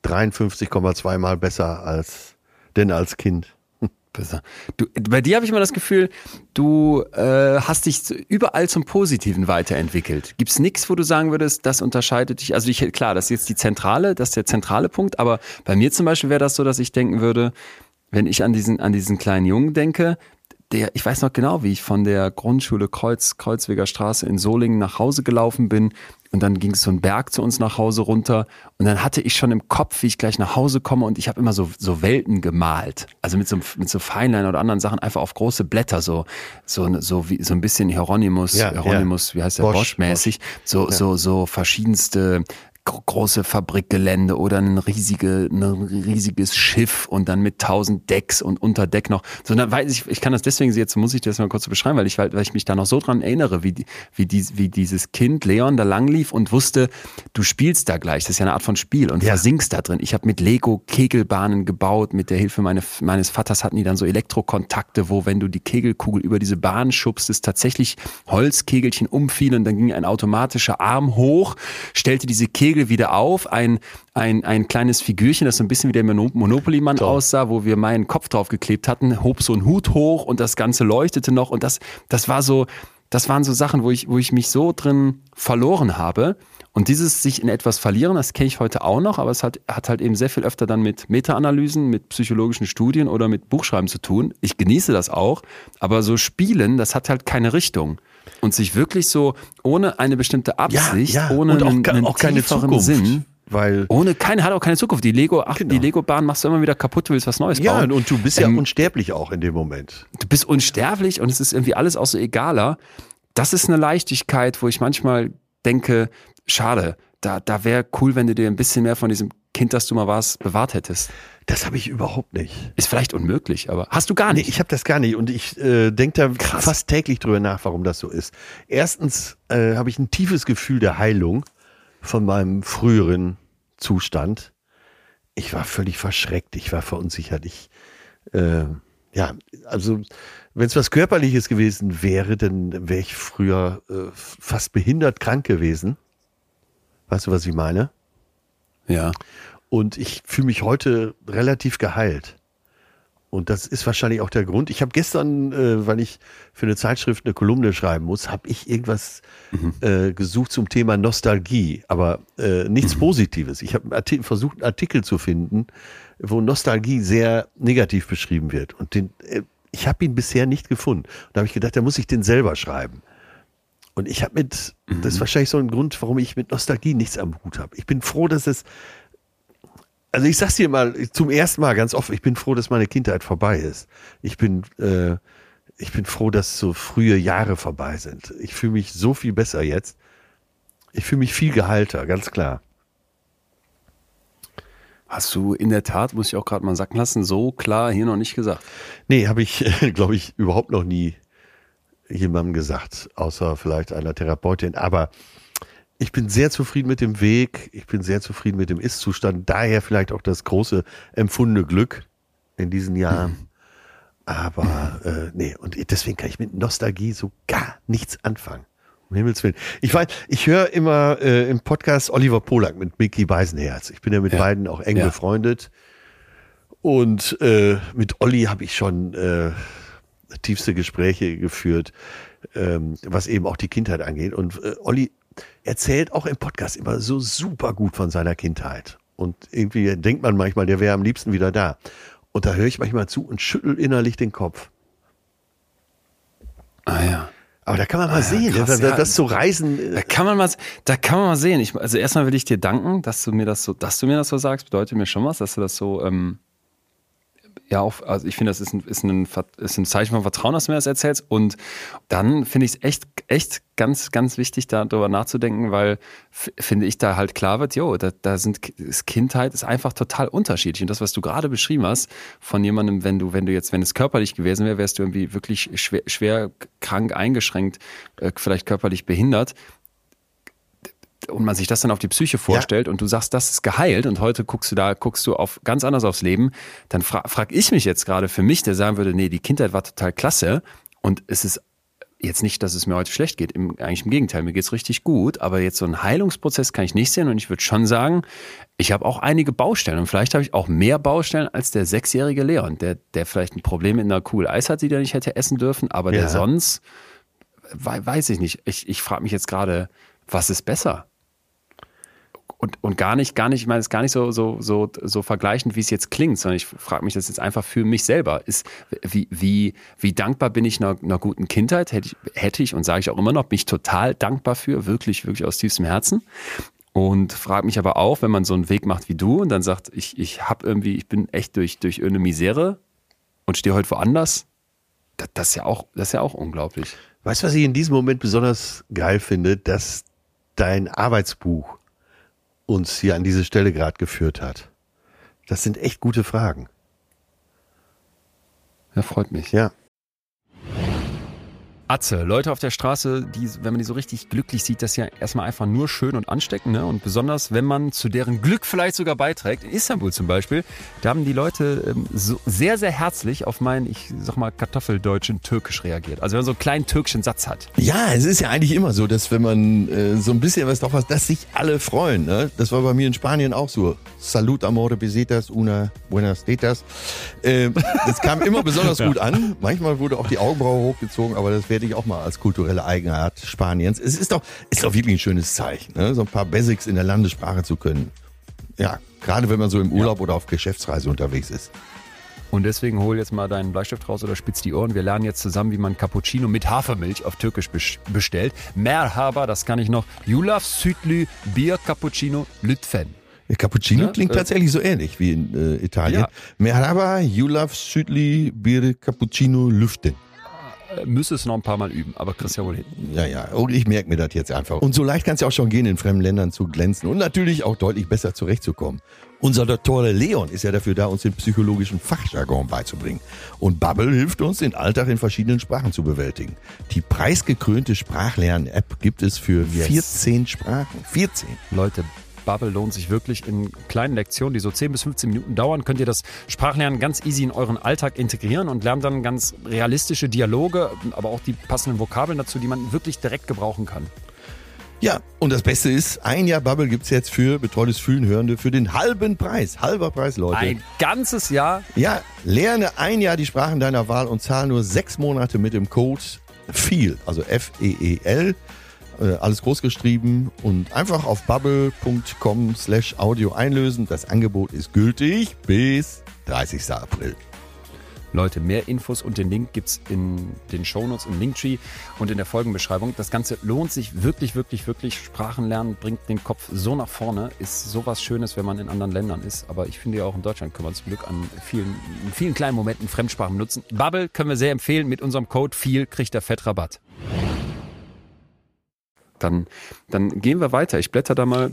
53,2 Mal besser als Kind. Besser. Bei dir habe ich immer das Gefühl, du hast dich überall zum Positiven weiterentwickelt. Gibt es nichts, wo du sagen würdest, das unterscheidet dich? Also klar, das ist der zentrale Punkt, aber bei mir zum Beispiel wäre das so, dass ich denken würde, wenn ich an diesen kleinen Jungen denke, der, ich weiß noch genau, wie ich von der Grundschule Kreuzweger Straße in Solingen nach Hause gelaufen bin und dann ging es so einen Berg zu uns nach Hause runter und dann hatte ich schon im Kopf, wie ich gleich nach Hause komme und ich habe immer so Welten gemalt, also mit so Feinlein oder anderen Sachen, einfach auf große Blätter, so ein bisschen Hieronymus, wie heißt der, Bosch-mäßig, so verschiedenste große Fabrikgelände oder ein riesiges Schiff und dann mit 1000 Decks und unter Deck noch. So, dann weiß ich kann das deswegen, jetzt muss ich das mal kurz beschreiben, weil ich mich da noch so dran erinnere, wie dieses Kind Leon da lang lief und wusste, du spielst da gleich, das ist ja eine Art von Spiel und versinkst da drin. Ich habe mit Lego Kegelbahnen gebaut, mit der Hilfe meines Vaters hatten die dann so Elektrokontakte, wo wenn du die Kegelkugel über diese Bahn schubst, es tatsächlich Holzkegelchen umfielen und dann ging ein automatischer Arm hoch, stellte diese Kegel wieder auf, ein kleines Figürchen, das so ein bisschen wie der Monopoly-Mann aussah, wo wir meinen Kopf drauf geklebt hatten, hob so einen Hut hoch und das Ganze leuchtete noch und das waren so Sachen, wo ich mich so drin verloren habe und dieses sich in etwas verlieren, das kenne ich heute auch noch, aber es hat halt eben sehr viel öfter dann mit Meta-Analysen, mit psychologischen Studien oder mit Buchschreiben zu tun. Ich genieße das auch, aber so Spielen, das hat halt keine Richtung. Und sich wirklich so ohne eine bestimmte Absicht, ohne einen tieferen Sinn, hat auch keine Zukunft. Die Lego-Bahn machst du immer wieder kaputt, du willst was Neues bauen. Ja, und du bist ja unsterblich auch in dem Moment. Du bist unsterblich und es ist irgendwie alles auch so egaler. Das ist eine Leichtigkeit, wo ich manchmal denke, schade, da wäre cool, wenn du dir ein bisschen mehr von diesem Kind, das du mal warst, bewahrt hättest. Das habe ich überhaupt nicht. Ist vielleicht unmöglich, aber hast du gar nicht. Nee, ich habe das gar nicht und ich denke da fast täglich drüber nach, warum das so ist. Erstens habe ich ein tiefes Gefühl der Heilung von meinem früheren Zustand. Ich war völlig verschreckt, ich war verunsichert. Also wenn es was Körperliches gewesen wäre, dann wäre ich früher fast behindert krank gewesen. Weißt du, was ich meine? Ja. Und ich fühle mich heute relativ geheilt. Und das ist wahrscheinlich auch der Grund. Ich habe gestern, weil ich für eine Zeitschrift eine Kolumne schreiben muss, habe ich irgendwas gesucht zum Thema Nostalgie, aber nichts Positives. Ich habe versucht, einen Artikel zu finden, wo Nostalgie sehr negativ beschrieben wird. Und ich habe ihn bisher nicht gefunden. Und da habe ich gedacht, da muss ich den selber schreiben. Und ich habe das ist wahrscheinlich so ein Grund, warum ich mit Nostalgie nichts am Hut habe. Ich bin froh, dass es... Also ich sag's dir mal zum ersten Mal ganz offen, ich bin froh, dass meine Kindheit vorbei ist. Ich bin froh, dass so frühe Jahre vorbei sind. Ich fühle mich so viel besser jetzt. Ich fühle mich viel geheilter, ganz klar. Hast du in der Tat, muss ich auch gerade mal sacken lassen, so klar hier noch nicht gesagt. Nee, habe ich, glaube ich, überhaupt noch nie jemandem gesagt, außer vielleicht einer Therapeutin, aber... Ich bin sehr zufrieden mit dem Weg, ich bin sehr zufrieden mit dem Ist-Zustand, daher vielleicht auch das große empfundene Glück in diesen Jahren. Aber nee, und deswegen kann ich mit Nostalgie so gar nichts anfangen. Um Himmels Willen. Ich weiß, ich höre immer im Podcast Oliver Polak mit Micky Beisenherz. Ich bin ja mit beiden auch eng befreundet. Und mit Olli habe ich schon tiefste Gespräche geführt, was eben auch die Kindheit angeht. Und Olli erzählt auch im Podcast immer so super gut von seiner Kindheit. Und irgendwie denkt man manchmal, der wäre am liebsten wieder da. Und da höre ich manchmal zu und schüttel innerlich den Kopf. Ah ja. Aber da kann man mal sehen, krass, das zu reisen. Da kann man mal sehen. Also erstmal will ich dir danken, dass du mir das so sagst. Bedeutet mir schon was, dass du das so... also ich finde, das ist ein Zeichen von Vertrauen, dass du mir das erzählst. Und dann finde ich es echt ganz, ganz wichtig, darüber nachzudenken, weil, finde ich, da halt klar wird, Kindheit ist einfach total unterschiedlich. Und das, was du gerade beschrieben hast, von jemandem, wenn es körperlich gewesen wäre, wärst du irgendwie wirklich schwer krank, eingeschränkt, vielleicht körperlich behindert. Und man sich das dann auf die Psyche vorstellt und du sagst, das ist geheilt und heute guckst du auf ganz anders aufs Leben, dann frag ich mich jetzt gerade für mich, der sagen würde, nee, die Kindheit war total klasse und es ist jetzt nicht, dass es mir heute schlecht geht, eigentlich im Gegenteil, mir geht's richtig gut, aber jetzt so einen Heilungsprozess kann ich nicht sehen und ich würde schon sagen, ich habe auch einige Baustellen und vielleicht habe ich auch mehr Baustellen als der 6-jährige Leon, der vielleicht ein Problem in einer Kugel Eis hat, die der nicht hätte essen dürfen, aber der sonst, weiß ich nicht, ich frage mich jetzt gerade, was ist besser? Und gar nicht, ich meine, es ist gar nicht so vergleichend, wie es jetzt klingt, sondern ich frage mich das jetzt einfach für mich selber. Wie dankbar bin ich einer guten Kindheit? Hätte ich und sage ich auch immer noch, bin ich total dankbar für, wirklich, wirklich aus tiefstem Herzen. Und frage mich aber auch, wenn man so einen Weg macht wie du und dann sagt, ich bin echt durch irgendeine Misere und stehe heute woanders, das ist ja auch unglaublich. Weißt du, was ich in diesem Moment besonders geil finde? Dass dein Arbeitsbuch uns hier an diese Stelle gerade geführt hat. Das sind echt gute Fragen. Ja, freut mich. Ja. Atze, Leute auf der Straße, die, wenn man die so richtig glücklich sieht, das ist ja erstmal einfach nur schön und ansteckend, ne? Und besonders, wenn man zu deren Glück vielleicht sogar beiträgt, in Istanbul zum Beispiel, da haben die Leute so sehr, sehr herzlich auf meinen, ich sag mal, kartoffeldeutschen Türkisch reagiert. Also wenn man so einen kleinen türkischen Satz hat. Ja, es ist ja eigentlich immer so, dass wenn man so ein bisschen was drauf hat, dass sich alle freuen, ne? Das war bei mir in Spanien auch so. Salud, amore, besitas, una, buenas tetas. Das kam immer besonders gut an. Manchmal wurde auch die Augenbraue hochgezogen, aber das wäre ich auch mal als kulturelle Eigenart Spaniens. Es ist doch wirklich ein schönes Zeichen, ne? So ein paar Basics in der Landessprache zu können. Ja, gerade wenn man so im Urlaub oder auf Geschäftsreise unterwegs ist. Und deswegen hol jetzt mal deinen Bleistift raus oder spitz die Ohren. Wir lernen jetzt zusammen, wie man Cappuccino mit Hafermilch auf Türkisch bestellt. Merhaba, das kann ich noch. Yulaf Südlü Bier Cappuccino Lütfen. Cappuccino klingt tatsächlich so ähnlich wie in Italien. Ja. Merhaba, Yulaf Südlü Bier Cappuccino Lüften. Müsste es noch ein paar Mal üben, aber kriegst ja wohl hin. Ja, und ich merke mir das jetzt einfach. Und so leicht kann es ja auch schon gehen, in fremden Ländern zu glänzen und natürlich auch deutlich besser zurechtzukommen. Unser Doktor Leon ist ja dafür da, uns den psychologischen Fachjargon beizubringen. Und Babbel hilft uns, den Alltag in verschiedenen Sprachen zu bewältigen. Die preisgekrönte Sprachlern-App gibt es für 14 Sprachen. 14. Leute, Babbel lohnt sich wirklich. In kleinen Lektionen, die so 10 bis 15 Minuten dauern, könnt ihr das Sprachlernen ganz easy in euren Alltag integrieren und lernt dann ganz realistische Dialoge, aber auch die passenden Vokabeln dazu, die man wirklich direkt gebrauchen kann. Ja, und das Beste ist, ein Jahr Babbel gibt's jetzt für Betreutes Fühlen Hörende für den halben Preis. Halber Preis, Leute. Ein ganzes Jahr? Ja, lerne ein Jahr die Sprachen deiner Wahl und zahl nur 6 Monate mit dem Code FEEL, also F-E-E-L. Alles groß geschrieben und einfach auf babbel.com/audio einlösen. Das Angebot ist gültig bis 30. April. Leute, mehr Infos und den Link gibt's in den Shownotes im Linktree und in der Folgenbeschreibung. Das Ganze lohnt sich wirklich, wirklich, wirklich. Sprachen lernen bringt den Kopf so nach vorne. Ist sowas Schönes, wenn man in anderen Ländern ist. Aber ich finde ja auch in Deutschland können wir zum Glück in vielen kleinen Momenten Fremdsprachen nutzen. Babbel können wir sehr empfehlen. Mit unserem Code FEEL kriegt er fett Rabatt. Dann gehen wir weiter. Ich blätter da mal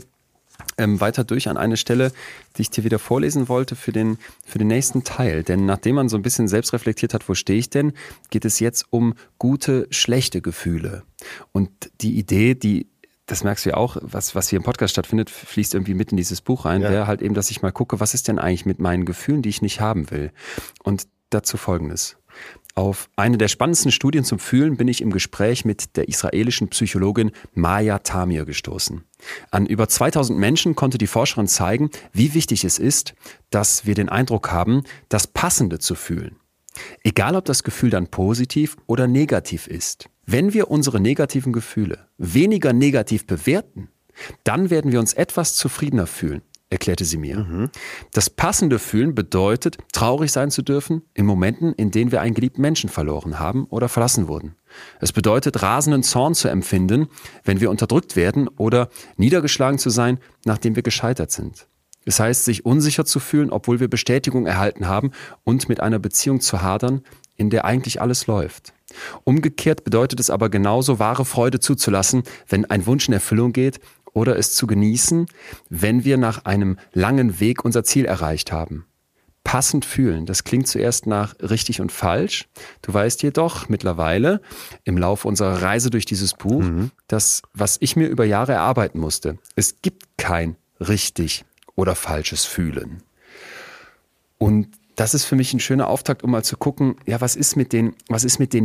weiter durch an eine Stelle, die ich dir wieder vorlesen wollte für den nächsten Teil. Denn nachdem man so ein bisschen selbst reflektiert hat, wo stehe ich denn, geht es jetzt um gute, schlechte Gefühle. Und die Idee, das merkst du ja auch, was hier im Podcast stattfindet, fließt irgendwie mit in dieses Buch rein. Ja. Wäre halt eben, dass ich mal gucke, was ist denn eigentlich mit meinen Gefühlen, die ich nicht haben will. Und dazu Folgendes. Auf eine der spannendsten Studien zum Fühlen bin ich im Gespräch mit der israelischen Psychologin Maya Tamir gestoßen. An über 2000 Menschen konnte die Forscherin zeigen, wie wichtig es ist, dass wir den Eindruck haben, das Passende zu fühlen. Egal, ob das Gefühl dann positiv oder negativ ist. Wenn wir unsere negativen Gefühle weniger negativ bewerten, dann werden wir uns etwas zufriedener fühlen, erklärte sie mir. Mhm. Das passende Fühlen bedeutet, traurig sein zu dürfen in Momenten, in denen wir einen geliebten Menschen verloren haben oder verlassen wurden. Es bedeutet, rasenden Zorn zu empfinden, wenn wir unterdrückt werden oder niedergeschlagen zu sein, nachdem wir gescheitert sind. Es heißt, sich unsicher zu fühlen, obwohl wir Bestätigung erhalten haben und mit einer Beziehung zu hadern, in der eigentlich alles läuft. Umgekehrt bedeutet es aber genauso, wahre Freude zuzulassen, wenn ein Wunsch in Erfüllung geht, oder es zu genießen, wenn wir nach einem langen Weg unser Ziel erreicht haben. Passend fühlen, das klingt zuerst nach richtig und falsch. Du weißt jedoch mittlerweile im Laufe unserer Reise durch dieses Buch, dass, was ich mir über Jahre erarbeiten musste, es gibt kein richtig oder falsches Fühlen. Und das ist für mich ein schöner Auftakt, um mal zu gucken, ja, was ist mit den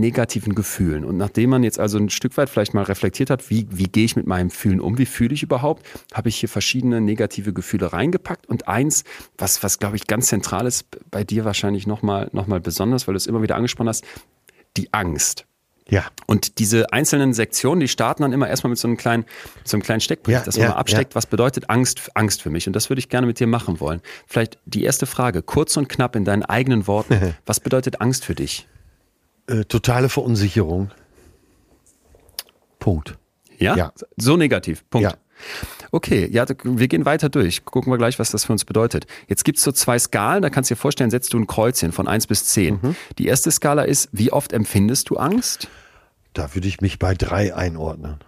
negativen Gefühlen? Und nachdem man jetzt also ein Stück weit vielleicht mal reflektiert hat, wie gehe ich mit meinem Fühlen um, wie fühle ich überhaupt, habe ich hier verschiedene negative Gefühle reingepackt. Und eins, was glaube ich ganz zentral ist, bei dir wahrscheinlich nochmal besonders, weil du es immer wieder angesprochen hast, die Angst. Ja. Und diese einzelnen Sektionen, die starten dann immer erstmal mit so einem kleinen Steckbrief, ja, dass man mal absteckt, was bedeutet Angst für mich? Und das würde ich gerne mit dir machen wollen. Vielleicht die erste Frage, kurz und knapp in deinen eigenen Worten. Was bedeutet Angst für dich? Totale Verunsicherung. Punkt. Ja? Ja. So negativ. Punkt. Ja. Okay, ja, wir gehen weiter durch. Gucken wir gleich, was das für uns bedeutet. Jetzt gibt es so zwei Skalen, da kannst du dir vorstellen, setzt du ein Kreuzchen von 1 bis 10. Mhm. Die erste Skala ist, wie oft empfindest du Angst? Da würde ich mich bei 3 einordnen.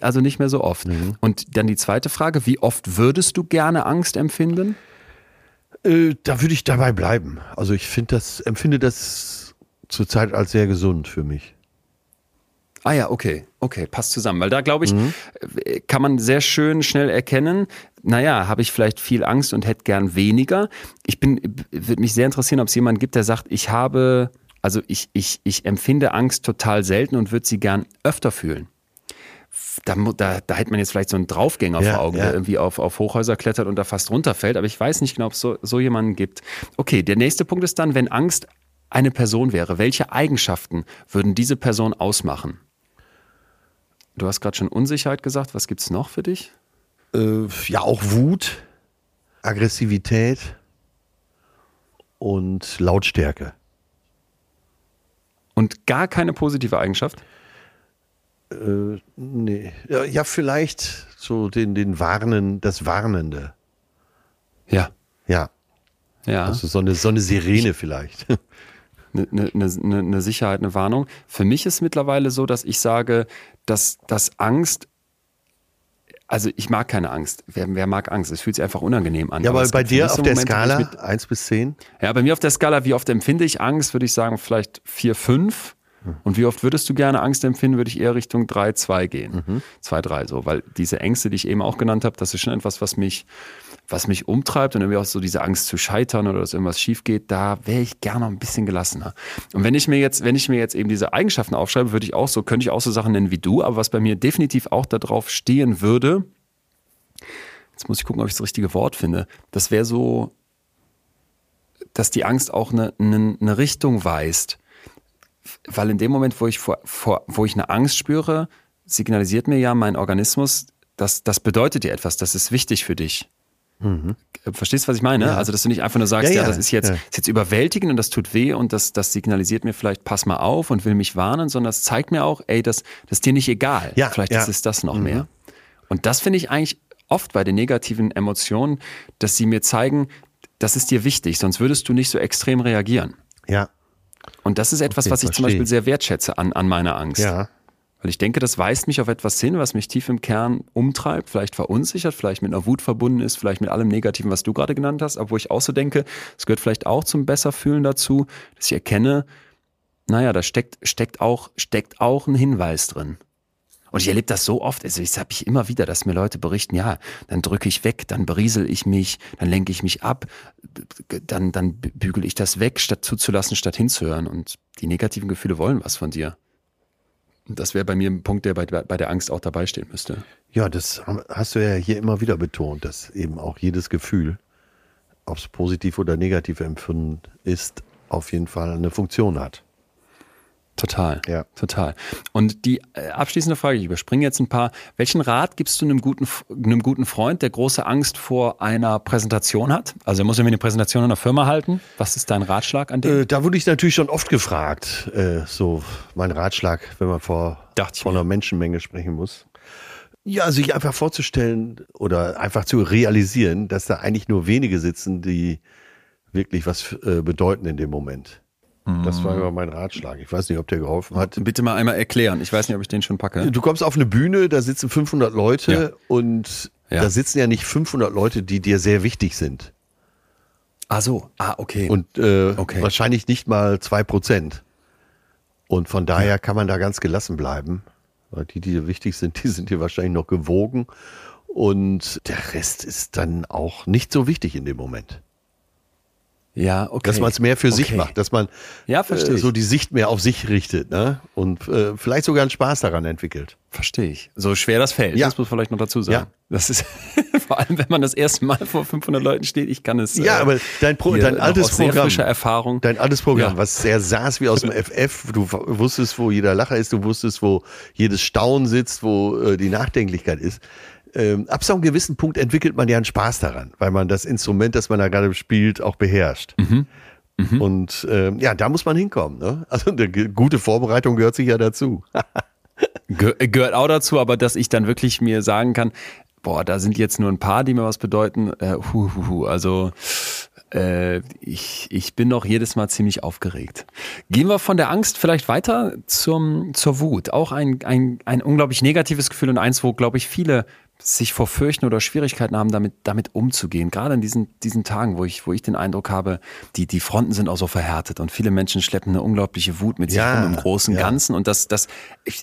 Also nicht mehr so oft. Mhm. Und dann die zweite Frage, wie oft würdest du gerne Angst empfinden? Da würde ich dabei bleiben. Also ich empfinde das zurzeit als sehr gesund für mich. Ah ja, okay, passt zusammen. Weil da, glaube ich, kann man sehr schön schnell erkennen, naja, habe ich vielleicht viel Angst und hätte gern weniger. Würde mich sehr interessieren, ob es jemanden gibt, der sagt, ich empfinde Angst total selten und würde sie gern öfter fühlen. Da hätte man jetzt vielleicht so einen Draufgänger vor Augen, der irgendwie auf Hochhäuser klettert und da fast runterfällt. Aber ich weiß nicht genau, ob es so jemanden gibt. Okay, der nächste Punkt ist dann, wenn Angst eine Person wäre, welche Eigenschaften würden diese Person ausmachen? Du hast gerade schon Unsicherheit gesagt. Was gibt es noch für dich? Ja, auch Wut, Aggressivität und Lautstärke. Und gar keine positive Eigenschaft? Nee. Ja, vielleicht so das Warnende. Ja. Ja. Ja. Also so eine Sirene vielleicht. Eine Sicherheit, eine Warnung. Für mich ist mittlerweile so, dass ich sage, dass Angst, also ich mag keine Angst. Wer mag Angst? Es fühlt sich einfach unangenehm an. Ja, aber bei dir auf der Skala 1 bis 10? Ja, bei mir auf der Skala, wie oft empfinde ich Angst, würde ich sagen vielleicht 4, 5. Und wie oft würdest du gerne Angst empfinden, würde ich eher Richtung 3, 2 gehen. 2, 3 so, weil diese Ängste, die ich eben auch genannt habe, das ist schon etwas, was mich umtreibt und irgendwie auch so diese Angst zu scheitern oder dass irgendwas schief geht, da wäre ich gerne noch ein bisschen gelassener. Und wenn ich mir jetzt eben diese Eigenschaften aufschreibe, könnte ich auch so Sachen nennen wie du, aber was bei mir definitiv auch da drauf stehen würde, jetzt muss ich gucken, ob ich das richtige Wort finde, das wäre so, dass die Angst auch eine Richtung weist. Weil in dem Moment, wo ich eine Angst spüre, signalisiert mir ja mein Organismus, das bedeutet dir etwas, das ist wichtig für dich. Mhm. Verstehst du, was ich meine? Ja. Also, dass du nicht einfach nur sagst, ja, das ist jetzt überwältigend und das tut weh und das signalisiert mir vielleicht, pass mal auf und will mich warnen, sondern das zeigt mir auch, ey, das ist dir nicht egal. Ja. Vielleicht ist das noch mehr. Und das finde ich eigentlich oft bei den negativen Emotionen, dass sie mir zeigen, das ist dir wichtig, sonst würdest du nicht so extrem reagieren. Ja. Und das ist etwas, was ich zum Beispiel sehr wertschätze an meiner Angst. Ja. Weil ich denke, das weist mich auf etwas hin, was mich tief im Kern umtreibt, vielleicht verunsichert, vielleicht mit einer Wut verbunden ist, vielleicht mit allem Negativen, was du gerade genannt hast. Aber wo ich auch so denke, es gehört vielleicht auch zum Besserfühlen dazu, dass ich erkenne, naja, da steckt auch ein Hinweis drin. Und ich erlebe das so oft, also das habe ich immer wieder, dass mir Leute berichten, ja, dann drücke ich weg, dann beriesel ich mich, dann lenke ich mich ab, dann bügel ich das weg, statt zuzulassen, statt hinzuhören. Und die negativen Gefühle wollen was von dir. Und das wäre bei mir ein Punkt, der bei der Angst auch dabei stehen müsste. Ja, das hast du ja hier immer wieder betont, dass eben auch jedes Gefühl, ob es positiv oder negativ empfunden ist, auf jeden Fall eine Funktion hat. Total. Und die abschließende Frage, ich überspringe jetzt ein paar. Welchen Rat gibst du einem guten Freund, der große Angst vor einer Präsentation hat? Also er muss eine Präsentation in einer Firma halten. Was ist dein Ratschlag an dem? Da wurde ich natürlich schon oft gefragt, so mein Ratschlag, wenn man vor einer Menschenmenge sprechen muss. Ja, sich einfach vorzustellen oder einfach zu realisieren, dass da eigentlich nur wenige sitzen, die wirklich was bedeuten in dem Moment. Das war immer mein Ratschlag. Ich weiß nicht, ob der geholfen hat. Bitte mal einmal erklären. Ich weiß nicht, ob ich den schon packe. Du kommst auf eine Bühne, da sitzen 500 Leute und da sitzen ja nicht 500 Leute, die dir sehr wichtig sind. Ach so. Ah, okay. Und wahrscheinlich nicht mal 2%. Und von daher kann man da ganz gelassen bleiben. Weil die dir wichtig sind, die sind dir wahrscheinlich noch gewogen. Und der Rest ist dann auch nicht so wichtig in dem Moment. Ja, okay. Dass man es mehr für sich macht, dass man so die Sicht mehr auf sich richtet, ne? Und vielleicht sogar einen Spaß daran entwickelt. Verstehe ich. So schwer das fällt, das muss man vielleicht noch dazu sagen. Ja. Das ist vor allem, wenn man das erste Mal vor 500 Leuten steht, ich kann es. Ja, aber dein altes Programm, sehr frische Erfahrung. Dein altes Programm, was sehr saß wie aus dem FF, du wusstest, wo jeder Lacher ist, du wusstest, wo jedes Staunen sitzt, wo die Nachdenklichkeit ist. Ab so einem gewissen Punkt entwickelt man ja einen Spaß daran, weil man das Instrument, das man da gerade spielt, auch beherrscht. Mhm. Mhm. Und da muss man hinkommen. Ne? Also eine gute Vorbereitung gehört sich ja dazu. Gehört auch dazu, aber dass ich dann wirklich mir sagen kann, boah, da sind jetzt nur ein paar, die mir was bedeuten. Ich bin noch jedes Mal ziemlich aufgeregt. Gehen wir von der Angst vielleicht weiter zur Wut. Auch ein unglaublich negatives Gefühl und eins, wo, glaube ich, viele sich vor fürchten oder Schwierigkeiten haben, damit umzugehen. Gerade in diesen Tagen, wo ich den Eindruck habe, die Fronten sind auch so verhärtet und viele Menschen schleppen eine unglaubliche Wut mit sich rum im großen Ganzen. Und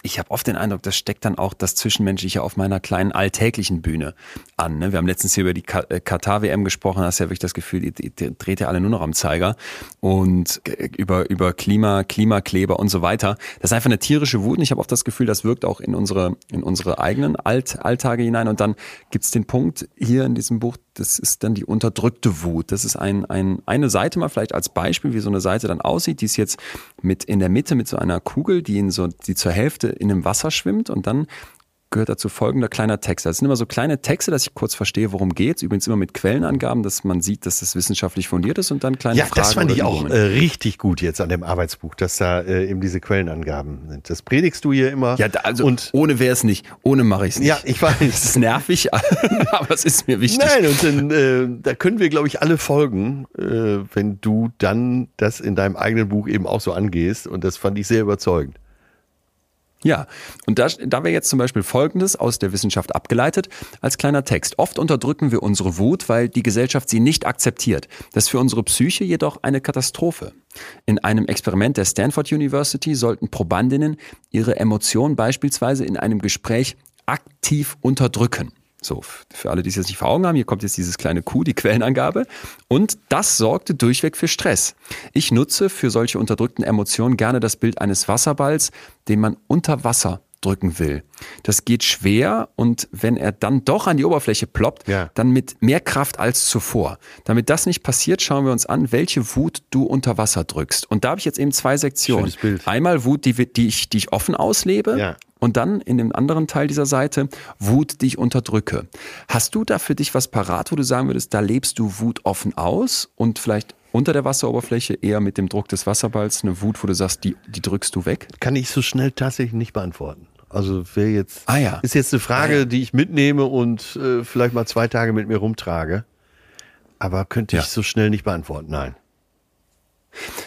ich habe oft den Eindruck, das steckt dann auch das Zwischenmenschliche auf meiner kleinen alltäglichen Bühne an. Ne? Wir haben letztens hier über die Katar-WM gesprochen, hast ja wirklich das Gefühl, die dreht ja alle nur noch am Zeiger. Und über Klimakleber und so weiter. Das ist einfach eine tierische Wut. Und ich habe oft das Gefühl, das wirkt auch in unsere eigenen Alltage hinein. Und dann gibt es den Punkt hier in diesem Buch, das ist dann die unterdrückte Wut. Das ist eine Seite mal vielleicht als Beispiel, wie so eine Seite dann aussieht. Die ist jetzt mit in der Mitte mit so einer Kugel, die zur Hälfte in dem Wasser schwimmt und dann gehört dazu folgender kleiner Text. Das sind immer so kleine Texte, dass ich kurz verstehe, worum geht's. Übrigens immer mit Quellenangaben, dass man sieht, dass das wissenschaftlich fundiert ist und dann kleine Fragen. Ja, das fand ich auch richtig gut jetzt an dem Arbeitsbuch, dass da eben diese Quellenangaben sind. Das predigst du hier immer. Ja, also und ohne wäre es nicht. Ohne mache ich es nicht. Ja, ich weiß. Das ist nervig, aber es ist mir wichtig. Nein, und dann, da können wir, glaube ich, alle folgen, wenn du dann das in deinem eigenen Buch eben auch so angehst. Und das fand ich sehr überzeugend. Ja, und da wäre jetzt zum Beispiel Folgendes aus der Wissenschaft abgeleitet als kleiner Text. Oft unterdrücken wir unsere Wut, weil die Gesellschaft sie nicht akzeptiert. Das ist für unsere Psyche jedoch eine Katastrophe. In einem Experiment der Stanford University sollten Probandinnen ihre Emotionen beispielsweise in einem Gespräch aktiv unterdrücken. So, für alle, die es jetzt nicht vor Augen haben, hier kommt jetzt dieses kleine Q, die Quellenangabe. Und das sorgte durchweg für Stress. Ich nutze für solche unterdrückten Emotionen gerne das Bild eines Wasserballs, den man unter Wasser drücken will. Das geht schwer und wenn er dann doch an die Oberfläche ploppt, dann mit mehr Kraft als zuvor. Damit das nicht passiert, schauen wir uns an, welche Wut du unter Wasser drückst. Und da habe ich jetzt eben zwei Sektionen. Einmal Wut, die ich offen auslebe. Ja. Und dann in dem anderen Teil dieser Seite, Wut, die ich unterdrücke. Hast du da für dich was parat, wo du sagen würdest, da lebst du Wut offen aus und vielleicht unter der Wasseroberfläche eher mit dem Druck des Wasserballs eine Wut, wo du sagst, die drückst du weg? Kann ich so schnell tatsächlich nicht beantworten. Also wäre jetzt ist jetzt eine Frage, die ich mitnehme und vielleicht mal 2 Tage mit mir rumtrage. Aber könnte ich so schnell nicht beantworten, nein.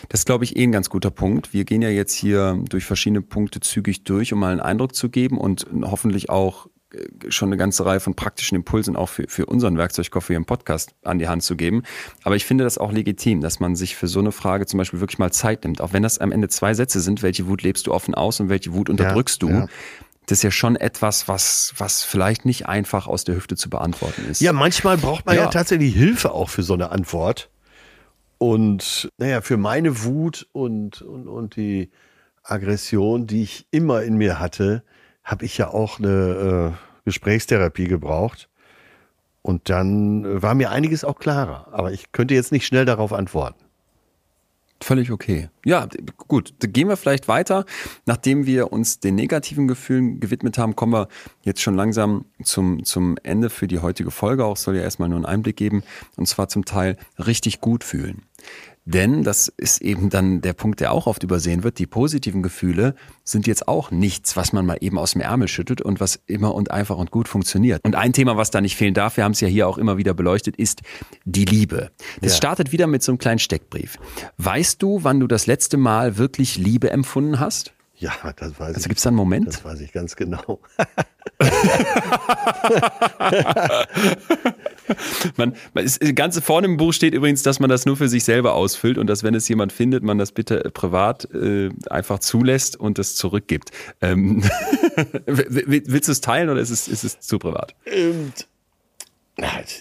Das ist, glaube ich, ein ganz guter Punkt. Wir gehen ja jetzt hier durch verschiedene Punkte zügig durch, um mal einen Eindruck zu geben und hoffentlich auch schon eine ganze Reihe von praktischen Impulsen auch für unseren Werkzeugkoffer hier im Podcast an die Hand zu geben. Aber ich finde das auch legitim, dass man sich für so eine Frage zum Beispiel wirklich mal Zeit nimmt. Auch wenn das am Ende 2 Sätze sind, welche Wut lebst du offen aus und welche Wut unterdrückst du. Ja. Das ist ja schon etwas, was vielleicht nicht einfach aus der Hüfte zu beantworten ist. Ja, manchmal braucht man ja tatsächlich Hilfe auch für so eine Antwort. Und für meine Wut und die Aggression, die ich immer in mir hatte, habe ich ja auch eine Gesprächstherapie gebraucht. Und dann war mir einiges auch klarer. Aber ich könnte jetzt nicht schnell darauf antworten. Völlig okay. Ja, gut. Da gehen wir vielleicht weiter. Nachdem wir uns den negativen Gefühlen gewidmet haben, kommen wir jetzt schon langsam zum Ende für die heutige Folge. Auch soll ja erstmal nur einen Einblick geben. Und zwar zum Teil richtig gut fühlen. Denn das ist eben dann der Punkt, der auch oft übersehen wird. Die positiven Gefühle sind jetzt auch nichts, was man mal eben aus dem Ärmel schüttelt und was immer und einfach und gut funktioniert. Und ein Thema, was da nicht fehlen darf, wir haben es ja hier auch immer wieder beleuchtet, ist die Liebe. Das startet wieder mit so einem kleinen Steckbrief. Weißt du, wann du das letzte Mal wirklich Liebe empfunden hast? Ja, das weiß ich. Also gibt es da einen Moment? Das weiß ich ganz genau. Ganz vorne im Buch steht übrigens, dass man das nur für sich selber ausfüllt und dass, wenn es jemand findet, man das bitte privat einfach zulässt und das zurückgibt. Willst du es teilen oder ist es zu privat?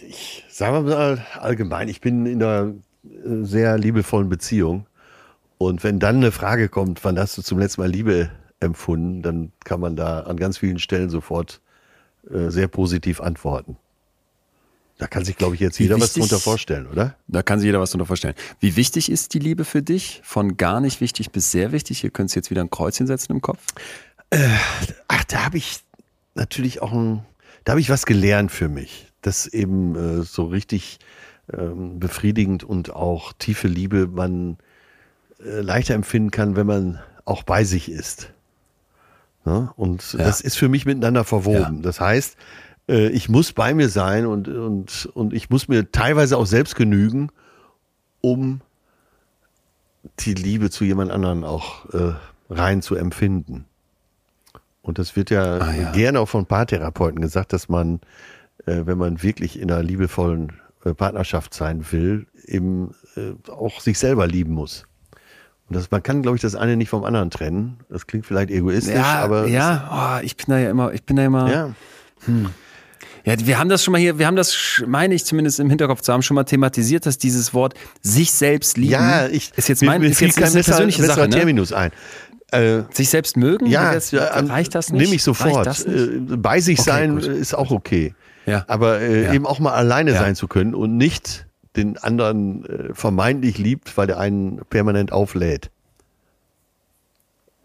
Ich sage mal allgemein, ich bin in der sehr liebevollen Beziehung. Und wenn dann eine Frage kommt, wann hast du zum letzten Mal Liebe empfunden, dann kann man da an ganz vielen Stellen sofort sehr positiv antworten. Da kann sich, glaube ich, jetzt jeder was drunter vorstellen, oder? Da kann sich jeder was drunter vorstellen. Wie wichtig ist die Liebe für dich? Von gar nicht wichtig bis sehr wichtig. Hier könntest du jetzt wieder ein Kreuzchen setzen im Kopf. Da habe ich natürlich auch da habe ich was gelernt für mich. Dass eben so richtig befriedigend und auch tiefe Liebe man leichter empfinden kann, wenn man auch bei sich ist. Ne? Und das ist für mich miteinander verwoben. Ja. Das heißt, ich muss bei mir sein und ich muss mir teilweise auch selbst genügen, um die Liebe zu jemand anderen auch rein zu empfinden. Und das wird ja, gerne auch von Paartherapeuten gesagt, dass man, wenn man wirklich in einer liebevollen Partnerschaft sein will, eben auch sich selber lieben muss. Und man kann, glaube ich, das eine nicht vom anderen trennen. Das klingt vielleicht egoistisch, aber... Ja, ich bin da immer... Ja. Ja, wir haben das schon mal hier, meine ich zumindest im Hinterkopf zu haben, schon mal thematisiert, dass dieses Wort sich selbst lieben ist jetzt eine persönliche Sache. Terminus ein. Sich selbst mögen? Reicht das nicht? Nehme ich sofort. Bei sich sein ist auch okay. Ja. Aber eben auch mal alleine sein zu können und nicht den anderen vermeintlich liebt, weil der einen permanent auflädt.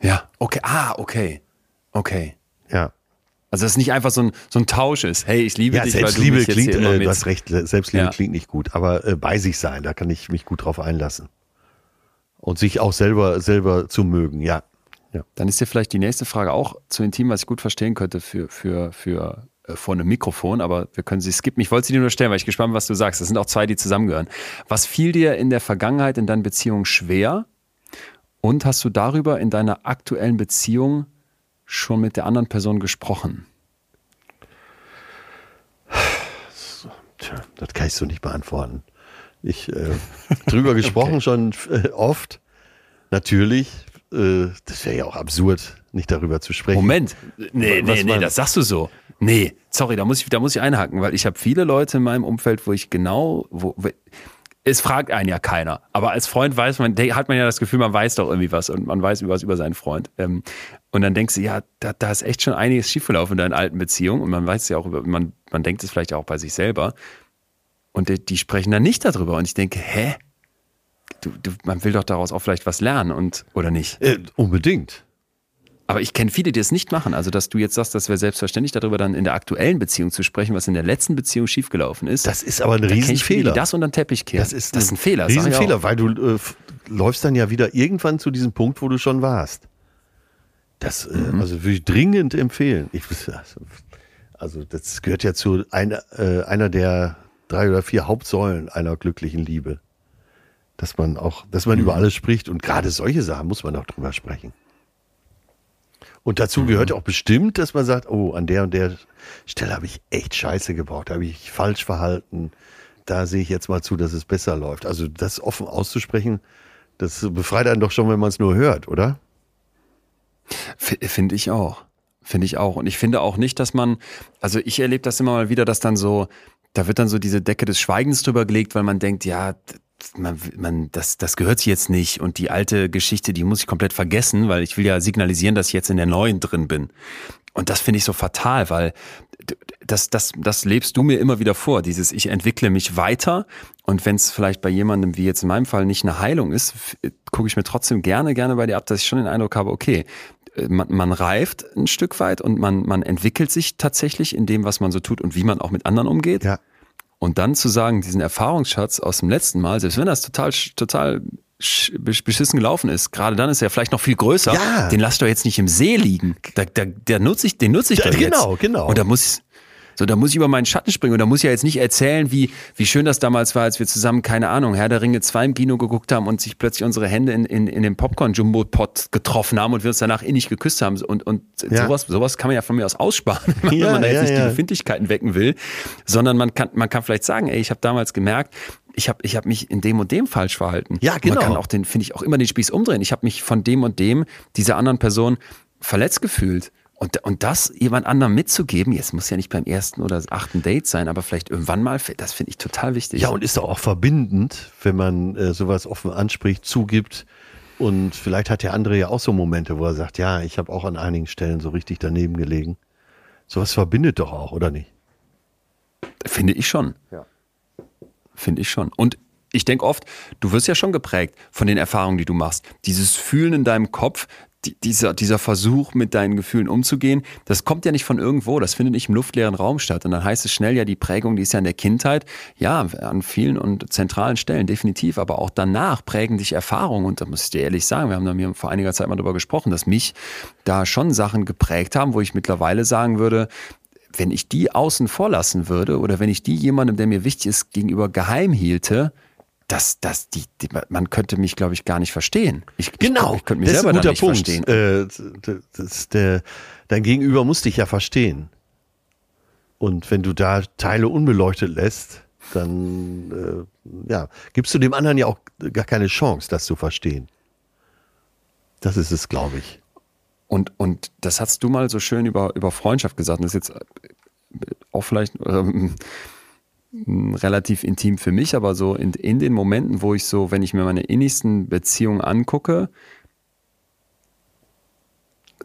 Ja, okay. Okay. Ja. Also dass es nicht einfach so ein Tausch ist. Hey, ich liebe dich, weil du mich jetzt hier immer mit... Du hast recht, Selbstliebe klingt nicht gut, aber bei sich sein, da kann ich mich gut drauf einlassen. Und sich auch selber zu mögen, ja. Dann ist dir vielleicht die nächste Frage auch zu intim, was ich gut verstehen könnte für vor einem Mikrofon, aber wir können sie skippen. Ich wollte sie dir nur stellen, weil ich gespannt bin, was du sagst. Das sind auch zwei, die zusammengehören. Was fiel dir in der Vergangenheit in deinen Beziehungen schwer? Und hast du darüber in deiner aktuellen Beziehung schon mit der anderen Person gesprochen? Tja, das kann ich so nicht beantworten. Ich drüber gesprochen schon oft. Natürlich. Das wäre ja auch absurd, nicht darüber zu sprechen. Moment. Nee, das sagst du so. Nee, sorry, da muss ich einhaken, weil ich habe viele Leute in meinem Umfeld, es fragt einen ja keiner. Aber als Freund hat man ja das Gefühl, man weiß doch irgendwie was und man weiß was über seinen Freund. Und dann denkst du, da ist echt schon einiges schiefgelaufen in deinen alten Beziehungen und man weiß es ja auch, man denkt es vielleicht auch bei sich selber. Und die sprechen dann nicht darüber. Und ich denke, man will doch daraus auch vielleicht was lernen oder nicht? Unbedingt. Aber ich kenne viele, die es nicht machen. Also, dass du jetzt sagst, das wäre selbstverständlich, darüber dann in der aktuellen Beziehung zu sprechen, was in der letzten Beziehung schiefgelaufen ist. Das ist aber ein Riesenfehler. Das unter den Teppich kehren. Das ist ein Fehler. Riesenfehler, weil du läufst dann ja wieder irgendwann zu diesem Punkt, wo du schon warst. Das also würde ich dringend empfehlen. Also das gehört ja zu einer der 3 oder 4 Hauptsäulen einer glücklichen Liebe. Dass man über alles spricht und gerade solche Sachen muss man auch drüber sprechen. Und dazu gehört auch bestimmt, dass man sagt, oh, an der und der Stelle habe ich echt Scheiße gebaut, da habe ich falsch verhalten, da sehe ich jetzt mal zu, dass es besser läuft. Also das offen auszusprechen, das befreit einen doch schon, wenn man es nur hört, oder? Finde ich auch. Und ich finde auch nicht, dass man, also ich erlebe das immer mal wieder, dass dann so, da wird dann so diese Decke des Schweigens drüber gelegt, weil man denkt, das gehört sich jetzt nicht und die alte Geschichte, die muss ich komplett vergessen, weil ich will ja signalisieren, dass ich jetzt in der neuen drin bin. Und das finde ich so fatal, weil das lebst du mir immer wieder vor, dieses ich entwickle mich weiter und wenn es vielleicht bei jemandem, wie jetzt in meinem Fall, nicht eine Heilung ist, gucke ich mir trotzdem gerne bei dir ab, dass ich schon den Eindruck habe, okay, man reift ein Stück weit und man entwickelt sich tatsächlich in dem, was man so tut und wie man auch mit anderen umgeht. Ja. Und dann zu sagen, diesen Erfahrungsschatz aus dem letzten Mal, selbst wenn das total beschissen gelaufen ist, gerade dann ist er vielleicht noch viel größer, den lass ich doch jetzt nicht im See liegen. Den nutze ich doch jetzt. Genau. Und da muss ich über meinen Schatten springen und da muss ich ja jetzt nicht erzählen, wie schön das damals war, als wir zusammen, keine Ahnung, Herr der Ringe 2 im Kino geguckt haben und sich plötzlich unsere Hände in den Popcorn-Jumbo-Pot getroffen haben und wir uns danach innig geküsst haben. Und sowas kann man ja von mir aus aussparen, wenn man da jetzt nicht die Befindlichkeiten wecken will, sondern man kann vielleicht sagen, ey, ich habe damals gemerkt, ich hab mich in dem und dem falsch verhalten. Ja, genau. Man kann auch finde ich, auch immer den Spieß umdrehen. Ich habe mich von dem und dem, dieser anderen Person, verletzt gefühlt. Und das jemand anderem mitzugeben, jetzt muss ja nicht beim ersten oder achten Date sein, aber vielleicht irgendwann mal, das finde ich total wichtig. Ja, und ist doch auch verbindend, wenn man sowas offen anspricht, zugibt. Und vielleicht hat der andere ja auch so Momente, wo er sagt, ja, ich habe auch an einigen Stellen so richtig daneben gelegen. Sowas verbindet doch auch, oder nicht? Finde ich schon. Ja. Finde ich schon. Und ich denke oft, du wirst ja schon geprägt von den Erfahrungen, die du machst. Dieses Fühlen in deinem Kopf, dieser Versuch, mit deinen Gefühlen umzugehen, das kommt ja nicht von irgendwo, das findet nicht im luftleeren Raum statt. Und dann heißt es schnell, ja, die Prägung, die ist ja in der Kindheit, ja, an vielen und zentralen Stellen, definitiv, aber auch danach prägen dich Erfahrungen. Und da muss ich dir ehrlich sagen, wir haben da vor einiger Zeit mal drüber gesprochen, dass mich da schon Sachen geprägt haben, wo ich mittlerweile sagen würde, wenn ich die außen vor lassen würde oder wenn ich die jemandem, der mir wichtig ist, gegenüber geheim hielte, man könnte mich, glaube ich, gar nicht verstehen. Ich könnte mich selber nicht verstehen. Dein Gegenüber muss dich ja verstehen. Und wenn du da Teile unbeleuchtet lässt, dann gibst du dem anderen ja auch gar keine Chance, das zu verstehen. Das ist es, glaube ich. Und das hast du mal so schön über Freundschaft gesagt. Und das ist jetzt auch vielleicht... relativ intim für mich, aber so in den Momenten, wo ich so, wenn ich mir meine innigsten Beziehungen angucke,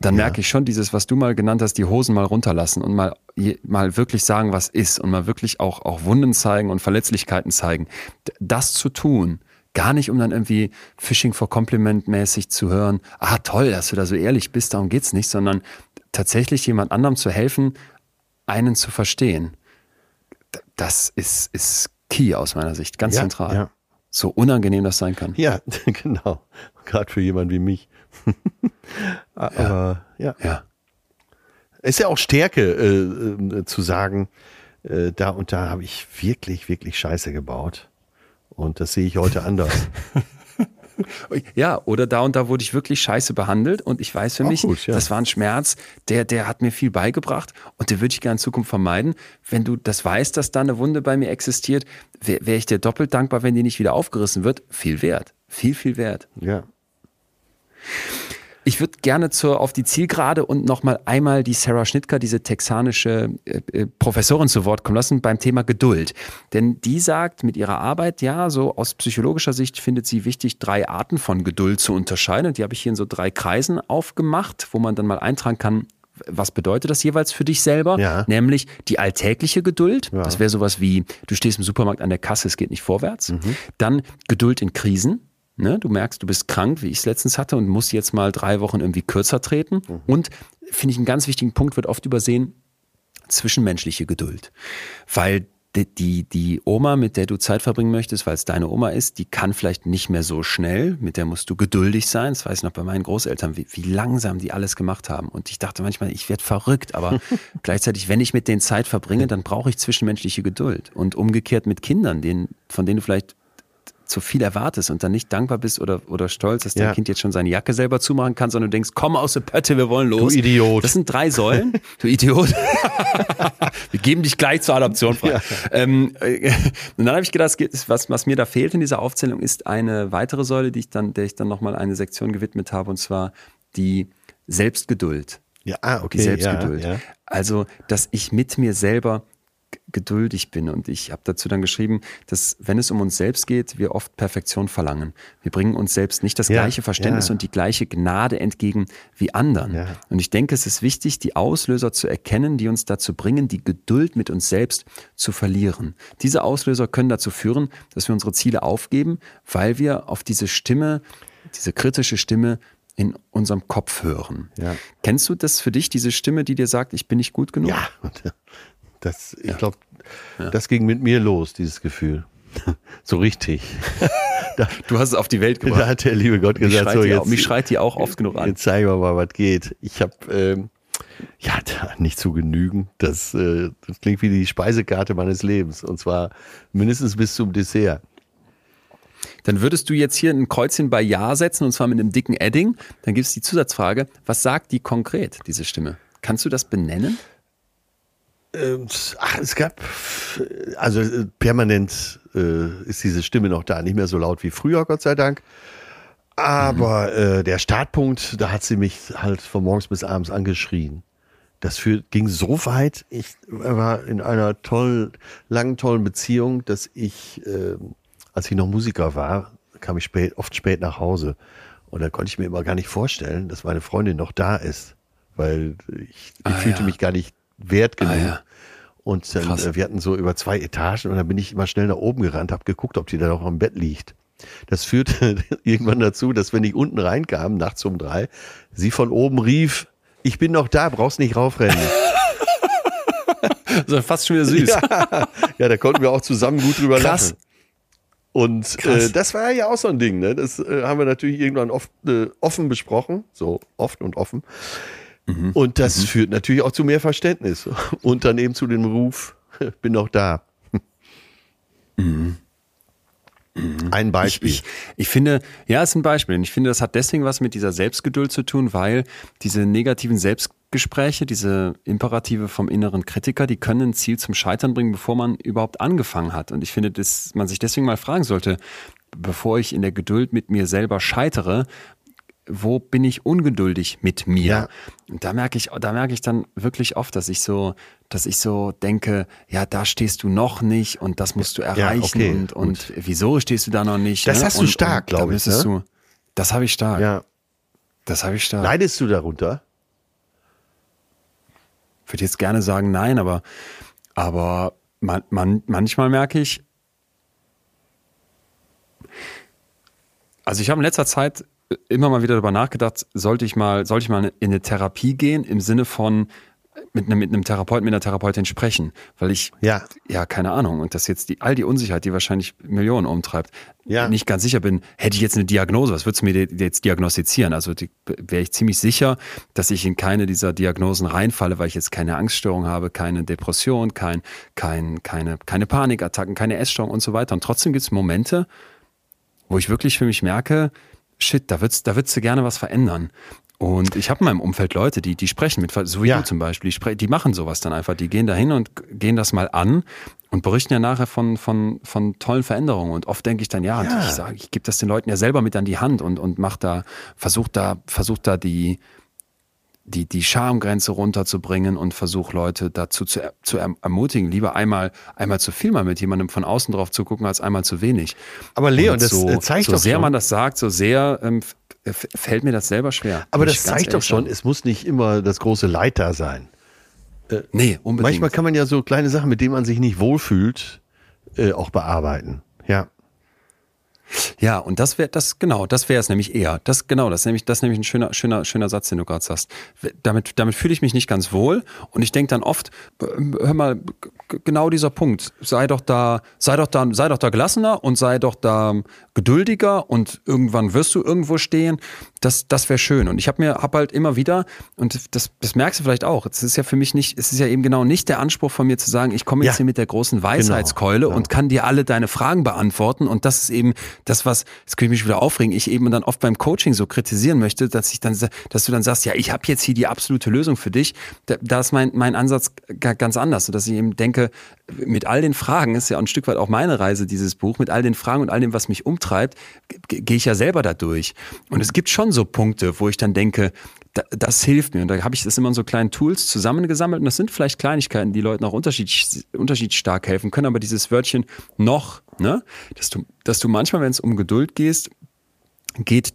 dann merke ich schon dieses, was du mal genannt hast, die Hosen mal runterlassen und mal wirklich sagen, was ist und mal wirklich auch Wunden zeigen und Verletzlichkeiten zeigen. Das zu tun, gar nicht, um dann irgendwie Fishing for Compliment mäßig zu hören, ah toll, dass du da so ehrlich bist, darum geht's nicht, sondern tatsächlich jemand anderem zu helfen, einen zu verstehen. Das ist key aus meiner Sicht, ganz zentral. Ja. So unangenehm das sein kann. Ja, genau. Gerade für jemanden wie mich. Aber ja. Ist ja auch Stärke zu sagen, da und da habe ich wirklich, wirklich Scheiße gebaut. Und das sehe ich heute anders. Ja, oder da und da wurde ich wirklich scheiße behandelt und ich weiß für mich, das war ein Schmerz, der hat mir viel beigebracht und den würde ich gerne in Zukunft vermeiden. Wenn du das weißt, dass da eine Wunde bei mir existiert, wäre ich dir doppelt dankbar, wenn die nicht wieder aufgerissen wird. Viel wert. Viel, viel wert. Ja. Ich würde gerne auf die Zielgerade und nochmal einmal die Sarah Schnittke, diese texanische Professorin zu Wort kommen lassen beim Thema Geduld. Denn die sagt mit ihrer Arbeit, so aus psychologischer Sicht findet sie wichtig, 3 Arten von Geduld zu unterscheiden. Und die habe ich hier in so 3 Kreisen aufgemacht, wo man dann mal eintragen kann, was bedeutet das jeweils für dich selber? Ja. Nämlich die alltägliche Geduld. Ja. Das wäre sowas wie, du stehst im Supermarkt an der Kasse, es geht nicht vorwärts. Mhm. Dann Geduld in Krisen. Ne, du merkst, du bist krank, wie ich es letztens hatte und musst jetzt mal 3 Wochen irgendwie kürzer treten. Mhm. Und finde ich einen ganz wichtigen Punkt, wird oft übersehen, zwischenmenschliche Geduld. Weil die Oma, mit der du Zeit verbringen möchtest, weil es deine Oma ist, die kann vielleicht nicht mehr so schnell, mit der musst du geduldig sein. Das weiß ich noch bei meinen Großeltern, wie langsam die alles gemacht haben. Und ich dachte manchmal, ich werde verrückt, aber gleichzeitig, wenn ich mit denen Zeit verbringe, dann brauche ich zwischenmenschliche Geduld. Und umgekehrt mit Kindern, von denen du vielleicht so viel erwartest und dann nicht dankbar bist oder stolz, dass dein Kind jetzt schon seine Jacke selber zumachen kann, sondern du denkst, komm aus der Pötte, wir wollen los. Du Idiot. Das sind 3 Säulen. Du Idiot. Wir geben dich gleich zur Adoption frei. Ja. Und dann habe ich gedacht, was mir da fehlt in dieser Aufzählung, ist eine weitere Säule, der ich dann nochmal eine Sektion gewidmet habe, und zwar die Selbstgeduld. Ja, okay. Die Selbstgeduld. Ja. Also, dass ich mit mir selber geduldig bin, und ich habe dazu dann geschrieben, dass, wenn es um uns selbst geht, wir oft Perfektion verlangen. Wir bringen uns selbst nicht das gleiche Verständnis und die gleiche Gnade entgegen wie anderen. Ja. Und ich denke, es ist wichtig, die Auslöser zu erkennen, die uns dazu bringen, die Geduld mit uns selbst zu verlieren. Diese Auslöser können dazu führen, dass wir unsere Ziele aufgeben, weil wir auf diese kritische Stimme in unserem Kopf hören. Ja. Kennst du das für dich, diese Stimme, die dir sagt, ich bin nicht gut genug? Ja, Das ging mit mir los, dieses Gefühl. So richtig. Du hast es auf die Welt gebracht. Da hat der liebe Gott gesagt, mich schreit die auch oft genug an. Jetzt zeigen wir mal, was geht. Ich habe nicht zu genügen. Das klingt wie die Speisekarte meines Lebens. Und zwar mindestens bis zum Dessert. Dann würdest du jetzt hier ein Kreuzchen bei Ja setzen, und zwar mit einem dicken Edding. Dann gibt es die Zusatzfrage, was sagt die konkret, diese Stimme? Kannst du das benennen? Es gab, also permanent ist diese Stimme noch da, nicht mehr so laut wie früher, Gott sei Dank. Aber der Startpunkt, da hat sie mich halt von morgens bis abends angeschrien. Das ging so weit, ich war in einer langen, tollen Beziehung, dass ich, als ich noch Musiker war, kam ich oft spät nach Hause. Und da konnte ich mir immer gar nicht vorstellen, dass meine Freundin noch da ist. Weil ich fühlte mich gar nicht wert genug. Ja. Und dann, wir hatten so über 2 Etagen und dann bin ich immer schnell nach oben gerannt, habe geguckt, ob die da noch am Bett liegt. Das führte irgendwann dazu, dass wenn ich unten reinkam, nachts um 3, sie von oben rief, ich bin noch da, brauchst nicht raufrennen. Das war fast schon wieder süß. Ja, da konnten wir auch zusammen gut drüber lachen. Und das war ja auch so ein Ding, ne? Das haben wir natürlich irgendwann oft offen besprochen, so oft und offen. Mhm. Und das führt natürlich auch zu mehr Verständnis und dann eben zu dem Ruf, bin noch da. Mhm. Ein Beispiel. Ich finde, ja, ist ein Beispiel. Und ich finde, das hat deswegen was mit dieser Selbstgeduld zu tun, weil diese negativen Selbstgespräche, diese Imperative vom inneren Kritiker, die können ein Ziel zum Scheitern bringen, bevor man überhaupt angefangen hat. Und ich finde, dass man sich deswegen mal fragen sollte, bevor ich in der Geduld mit mir selber scheitere, wo bin ich ungeduldig mit mir? Ja. Und da merke ich dann wirklich oft, dass ich so denke, ja, da stehst du noch nicht und das musst du erreichen, ja, okay, und wieso stehst du da noch nicht? Das hast du stark, glaube ich. Ne? Das habe ich stark. Ja. Das habe ich stark. Leidest du darunter? Ich würde jetzt gerne sagen, nein, aber manchmal merke ich, also ich habe in letzter Zeit immer mal wieder darüber nachgedacht, sollte ich mal in eine Therapie gehen, im Sinne von mit einem Therapeuten, mit einer Therapeutin sprechen, weil ich, ja keine Ahnung, und dass jetzt all die Unsicherheit, die wahrscheinlich Millionen umtreibt, nicht ganz sicher bin, hätte ich jetzt eine Diagnose, was würdest du mir jetzt diagnostizieren? Also wäre ich ziemlich sicher, dass ich in keine dieser Diagnosen reinfalle, weil ich jetzt keine Angststörung habe, keine Depression, keine Panikattacken, keine Essstörung und so weiter. Und trotzdem gibt es Momente, wo ich wirklich für mich merke, shit, da würdest du gerne was verändern. Und ich habe in meinem Umfeld Leute, die sprechen mit, so wie du zum Beispiel, die machen sowas dann einfach, die gehen da hin und gehen das mal an und berichten ja nachher von tollen Veränderungen. Und oft denke ich dann, ja. Und ich gebe das den Leuten ja selber mit an die Hand und mach da, versucht da die Schamgrenze runterzubringen und versucht Leute dazu zu ermutigen, lieber einmal zu viel mal mit jemandem von außen drauf zu gucken, als einmal zu wenig. Aber Leon, das zeigt doch schon. So sehr man das sagt, so sehr fällt mir das selber schwer. Aber das zeigt doch schon, es muss nicht immer das große Leid da sein. Nee, unbedingt. Manchmal kann man ja so kleine Sachen, mit denen man sich nicht wohlfühlt, auch bearbeiten. Ja. Ja, und das wäre es nämlich eher. Das ist nämlich ein schöner Satz, den du gerade sagst. Damit fühle ich mich nicht ganz wohl und ich denke dann oft, hör mal, genau dieser Punkt, sei doch da gelassener und sei doch da geduldiger und irgendwann wirst du irgendwo stehen. Das wäre schön. Und ich habe halt immer wieder, und das merkst du vielleicht auch, es ist ja für mich nicht, es ist ja eben genau nicht der Anspruch von mir zu sagen, ich komme jetzt hier mit der großen Weisheitskeule und kann dir alle deine Fragen beantworten. Und das ist eben das, was, das könnte ich mich wieder aufregen, ich eben dann oft beim Coaching so kritisieren möchte, dass du dann sagst, ja, ich habe jetzt hier die absolute Lösung für dich. Da ist mein Ansatz ganz anders. Sodass ich eben denke, mit all den Fragen, ist ja ein Stück weit auch meine Reise, dieses Buch, mit all den Fragen und all dem, was mich umtreibt, gehe ich ja selber da durch. Und es gibt schon so Punkte, wo ich dann denke, das hilft mir. Und da habe ich das immer in so kleinen Tools zusammengesammelt. Und das sind vielleicht Kleinigkeiten, die Leuten auch unterschiedsstark helfen können. Aber dieses Wörtchen noch, ne? Dass du manchmal, wenn es um Geduld geht,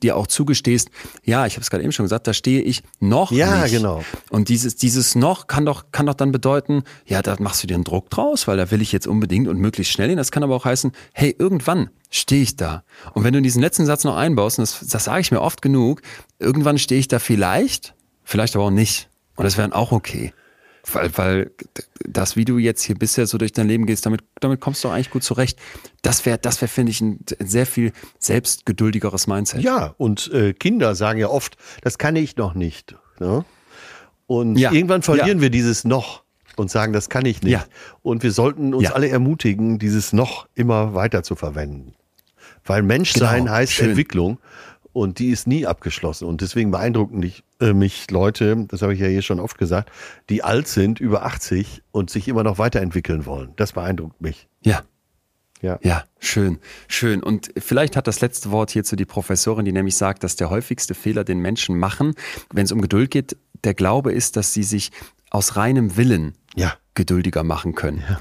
dir auch zugestehst, ja, ich habe es gerade eben schon gesagt, da stehe ich noch nicht. Ja, genau. Und dieses noch kann doch dann bedeuten, ja, da machst du dir einen Druck draus, weil da will ich jetzt unbedingt und möglichst schnell hin. Das kann aber auch heißen, hey, irgendwann stehe ich da. Und wenn du diesen letzten Satz noch einbaust, und das sage ich mir oft genug, irgendwann stehe ich da vielleicht aber auch nicht. Und das wäre dann auch okay. Weil das, wie du jetzt hier bisher so durch dein Leben gehst, damit kommst du auch eigentlich gut zurecht. Das wäre, finde ich, ein sehr viel selbstgeduldigeres Mindset. Ja, und Kinder sagen ja oft, das kann ich noch nicht. Ne? Und irgendwann verlieren wir dieses noch und sagen, das kann ich nicht. Ja. Und wir sollten uns alle ermutigen, dieses noch immer weiter zu verwenden. Weil Menschsein heißt Entwicklung. Und die ist nie abgeschlossen. Und deswegen beeindrucken mich Leute, das habe ich ja hier schon oft gesagt, die alt sind, über 80 und sich immer noch weiterentwickeln wollen. Das beeindruckt mich. Ja, schön. Und vielleicht hat das letzte Wort hierzu die Professorin, die nämlich sagt, dass der häufigste Fehler, den Menschen machen, wenn es um Geduld geht, der Glaube ist, dass sie sich aus reinem Willen geduldiger machen können. Ja.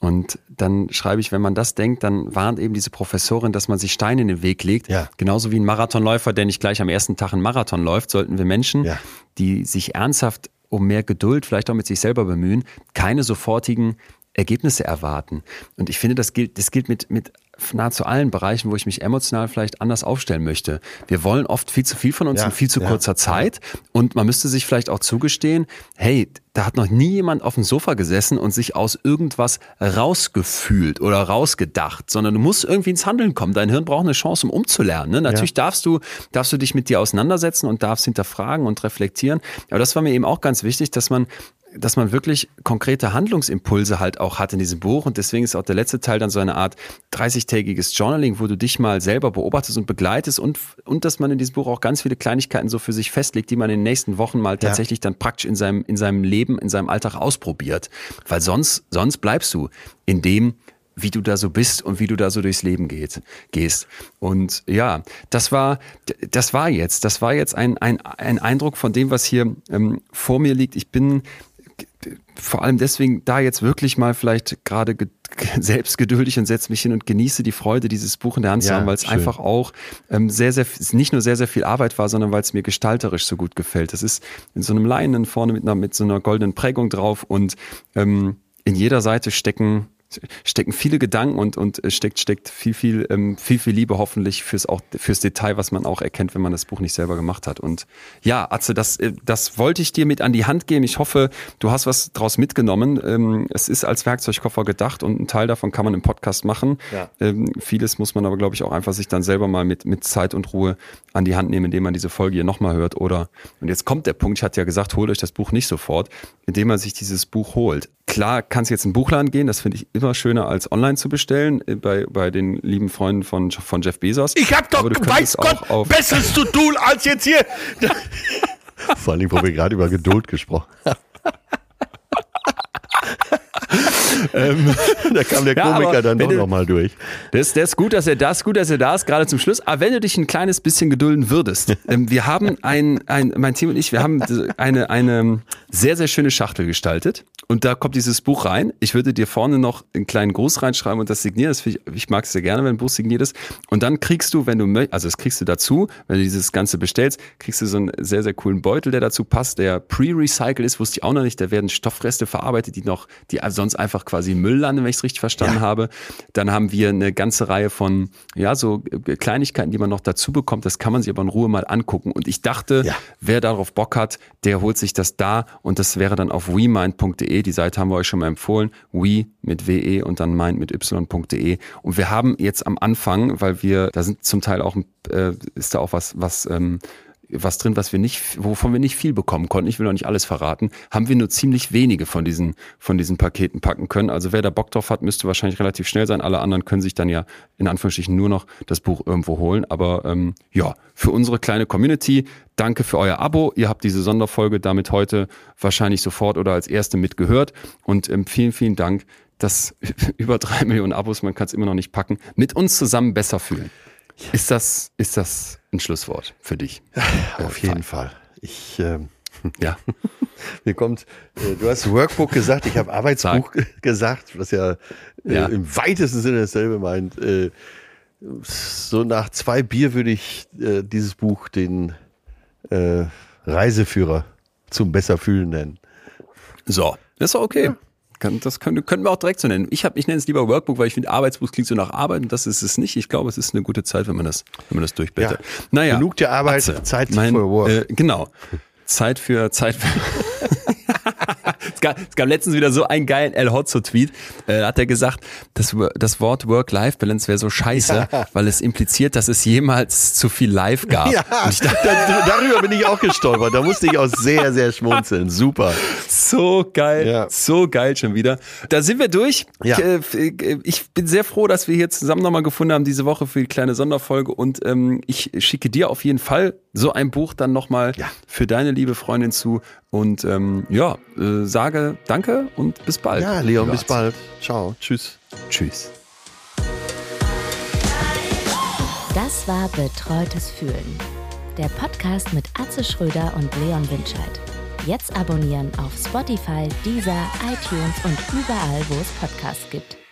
Und dann schreibe ich, wenn man das denkt, dann warnt eben diese Professorin, dass man sich Steine in den Weg legt. Ja. Genauso wie ein Marathonläufer, der nicht gleich am ersten Tag einen Marathon läuft, sollten wir Menschen, die sich ernsthaft um mehr Geduld, vielleicht auch mit sich selber bemühen, keine sofortigen Ergebnisse erwarten. Und ich finde, das gilt mit nahezu allen Bereichen, wo ich mich emotional vielleicht anders aufstellen möchte. Wir wollen oft viel zu viel von uns in viel zu kurzer Zeit. Und man müsste sich vielleicht auch zugestehen, hey, da hat noch nie jemand auf dem Sofa gesessen und sich aus irgendwas rausgefühlt oder rausgedacht, sondern du musst irgendwie ins Handeln kommen. Dein Hirn braucht eine Chance, um umzulernen. Ne? Natürlich darfst du dich mit dir auseinandersetzen und darfst hinterfragen und reflektieren. Aber das war mir eben auch ganz wichtig, dass man wirklich konkrete Handlungsimpulse halt auch hat in diesem Buch. Und deswegen ist auch der letzte Teil dann so eine Art 30-tägiges Journaling, wo du dich mal selber beobachtest und begleitest und dass man in diesem Buch auch ganz viele Kleinigkeiten so für sich festlegt, die man in den nächsten Wochen mal tatsächlich dann praktisch in seinem Leben, in seinem Alltag ausprobiert. Weil sonst bleibst du in dem, wie du da so bist und wie du da so durchs Leben gehst. Und ja, das war jetzt ein Eindruck von dem, was hier vor mir liegt. Ich bin vor allem deswegen da jetzt wirklich mal vielleicht gerade selbst geduldig und setze mich hin und genieße die Freude, dieses Buch in der Hand zu haben, weil es einfach auch nicht nur sehr, sehr viel Arbeit war, sondern weil es mir gestalterisch so gut gefällt. Das ist in so einem Leinen vorne mit so einer goldenen Prägung drauf und in jeder Seite stecken viele Gedanken und steckt viel Liebe hoffentlich fürs Detail, was man auch erkennt, wenn man das Buch nicht selber gemacht hat. Und ja, Atze, das wollte ich dir mit an die Hand geben. Ich hoffe, du hast was draus mitgenommen. Es ist als Werkzeugkoffer gedacht und ein Teil davon kann man im Podcast machen. Ja. Vieles muss man aber, glaube ich, auch einfach sich dann selber mal mit Zeit und Ruhe an die Hand nehmen, indem man diese Folge hier nochmal hört. Oder, und jetzt kommt der Punkt, ich hatte ja gesagt, holt euch das Buch nicht sofort, indem man sich dieses Buch holt. Klar, kannst jetzt in den Buchladen gehen, das finde ich immer schöner als online zu bestellen, bei den lieben Freunden von Jeff Bezos. Ich habe doch, weiß Gott, Besseres zu tun als jetzt hier. Vor allem, wo wir gerade über Geduld gesprochen haben. Da kam der Komiker dann doch nochmal durch. Der ist gut, dass er da ist, gerade zum Schluss. Aber wenn du dich ein kleines bisschen gedulden würdest, wir haben mein Team und ich, wir haben eine sehr, sehr schöne Schachtel gestaltet und da kommt dieses Buch rein. Ich würde dir vorne noch einen kleinen Gruß reinschreiben und das signieren. Ich mag es sehr gerne, wenn ein Buch signiert ist. Und dann kriegst du, wenn du möchtest, also das kriegst du dazu, wenn du dieses Ganze bestellst, kriegst du so einen sehr, sehr coolen Beutel, der dazu passt, der pre-recycelt ist, wusste ich auch noch nicht. Da werden Stoffreste verarbeitet, die sonst einfach quasi Müll landen, wenn ich es richtig verstanden habe. Dann haben wir eine ganze Reihe von so Kleinigkeiten, die man noch dazu bekommt. Das kann man sich aber in Ruhe mal angucken. Und ich dachte, wer darauf Bock hat, der holt sich das da. Und das wäre dann auf wemind.de. Die Seite haben wir euch schon mal empfohlen. We mit WE und dann mind mit Y.de. Und wir haben jetzt am Anfang, weil wir, da sind zum Teil auch, ist da auch was drin, wovon wir nicht viel bekommen konnten, ich will noch nicht alles verraten, haben wir nur ziemlich wenige von diesen Paketen packen können. Also wer da Bock drauf hat, müsste wahrscheinlich relativ schnell sein. Alle anderen können sich dann ja in Anführungsstrichen nur noch das Buch irgendwo holen. Aber für unsere kleine Community, danke für euer Abo. Ihr habt diese Sonderfolge damit heute wahrscheinlich sofort oder als erste mitgehört. Und vielen, vielen Dank, dass über 3 Millionen Abos, man kann es immer noch nicht packen, mit uns zusammen besser fühlen. Ja. Ist das ein Schlusswort für dich? Auf jeden Fall. Ich mir kommt, du hast Workbook gesagt, ich habe Arbeitsbuch gesagt, was im weitesten Sinne dasselbe meint. So nach 2 Bier würde ich dieses Buch den Reiseführer zum Besserfühlen nennen. So, das ist okay. Ja. Das könnten wir auch direkt so nennen. Ich nenne es lieber Workbook, weil ich finde, Arbeitsbuch klingt so nach Arbeit und das ist es nicht. Ich glaube, es ist eine gute Zeit, wenn man das durchblättert. Ja. Naja, genug der Arbeit, Atze, Zeit für Work. Genau. Zeit für Es gab letztens wieder so einen geilen El Hotzo-Tweet. Da hat er gesagt, das Wort Work-Life-Balance wäre so scheiße, weil es impliziert, dass es jemals zu viel Life gab. Ja, und ich dachte, darüber bin ich auch gestolpert. Da musste ich auch sehr, sehr schmunzeln. Super. So geil. Ja. So geil schon wieder. Da sind wir durch. Ja. Ich bin sehr froh, dass wir hier zusammen nochmal gefunden haben diese Woche für die kleine Sonderfolge. Und ich schicke dir auf jeden Fall so ein Buch dann nochmal für deine liebe Freundin zu. Und sage danke und bis bald. Ja, Leon, bis bald. Ciao. Tschüss. Tschüss. Das war Betreutes Fühlen. Der Podcast mit Atze Schröder und Leon Windscheid. Jetzt abonnieren auf Spotify, Deezer, iTunes und überall, wo es Podcasts gibt.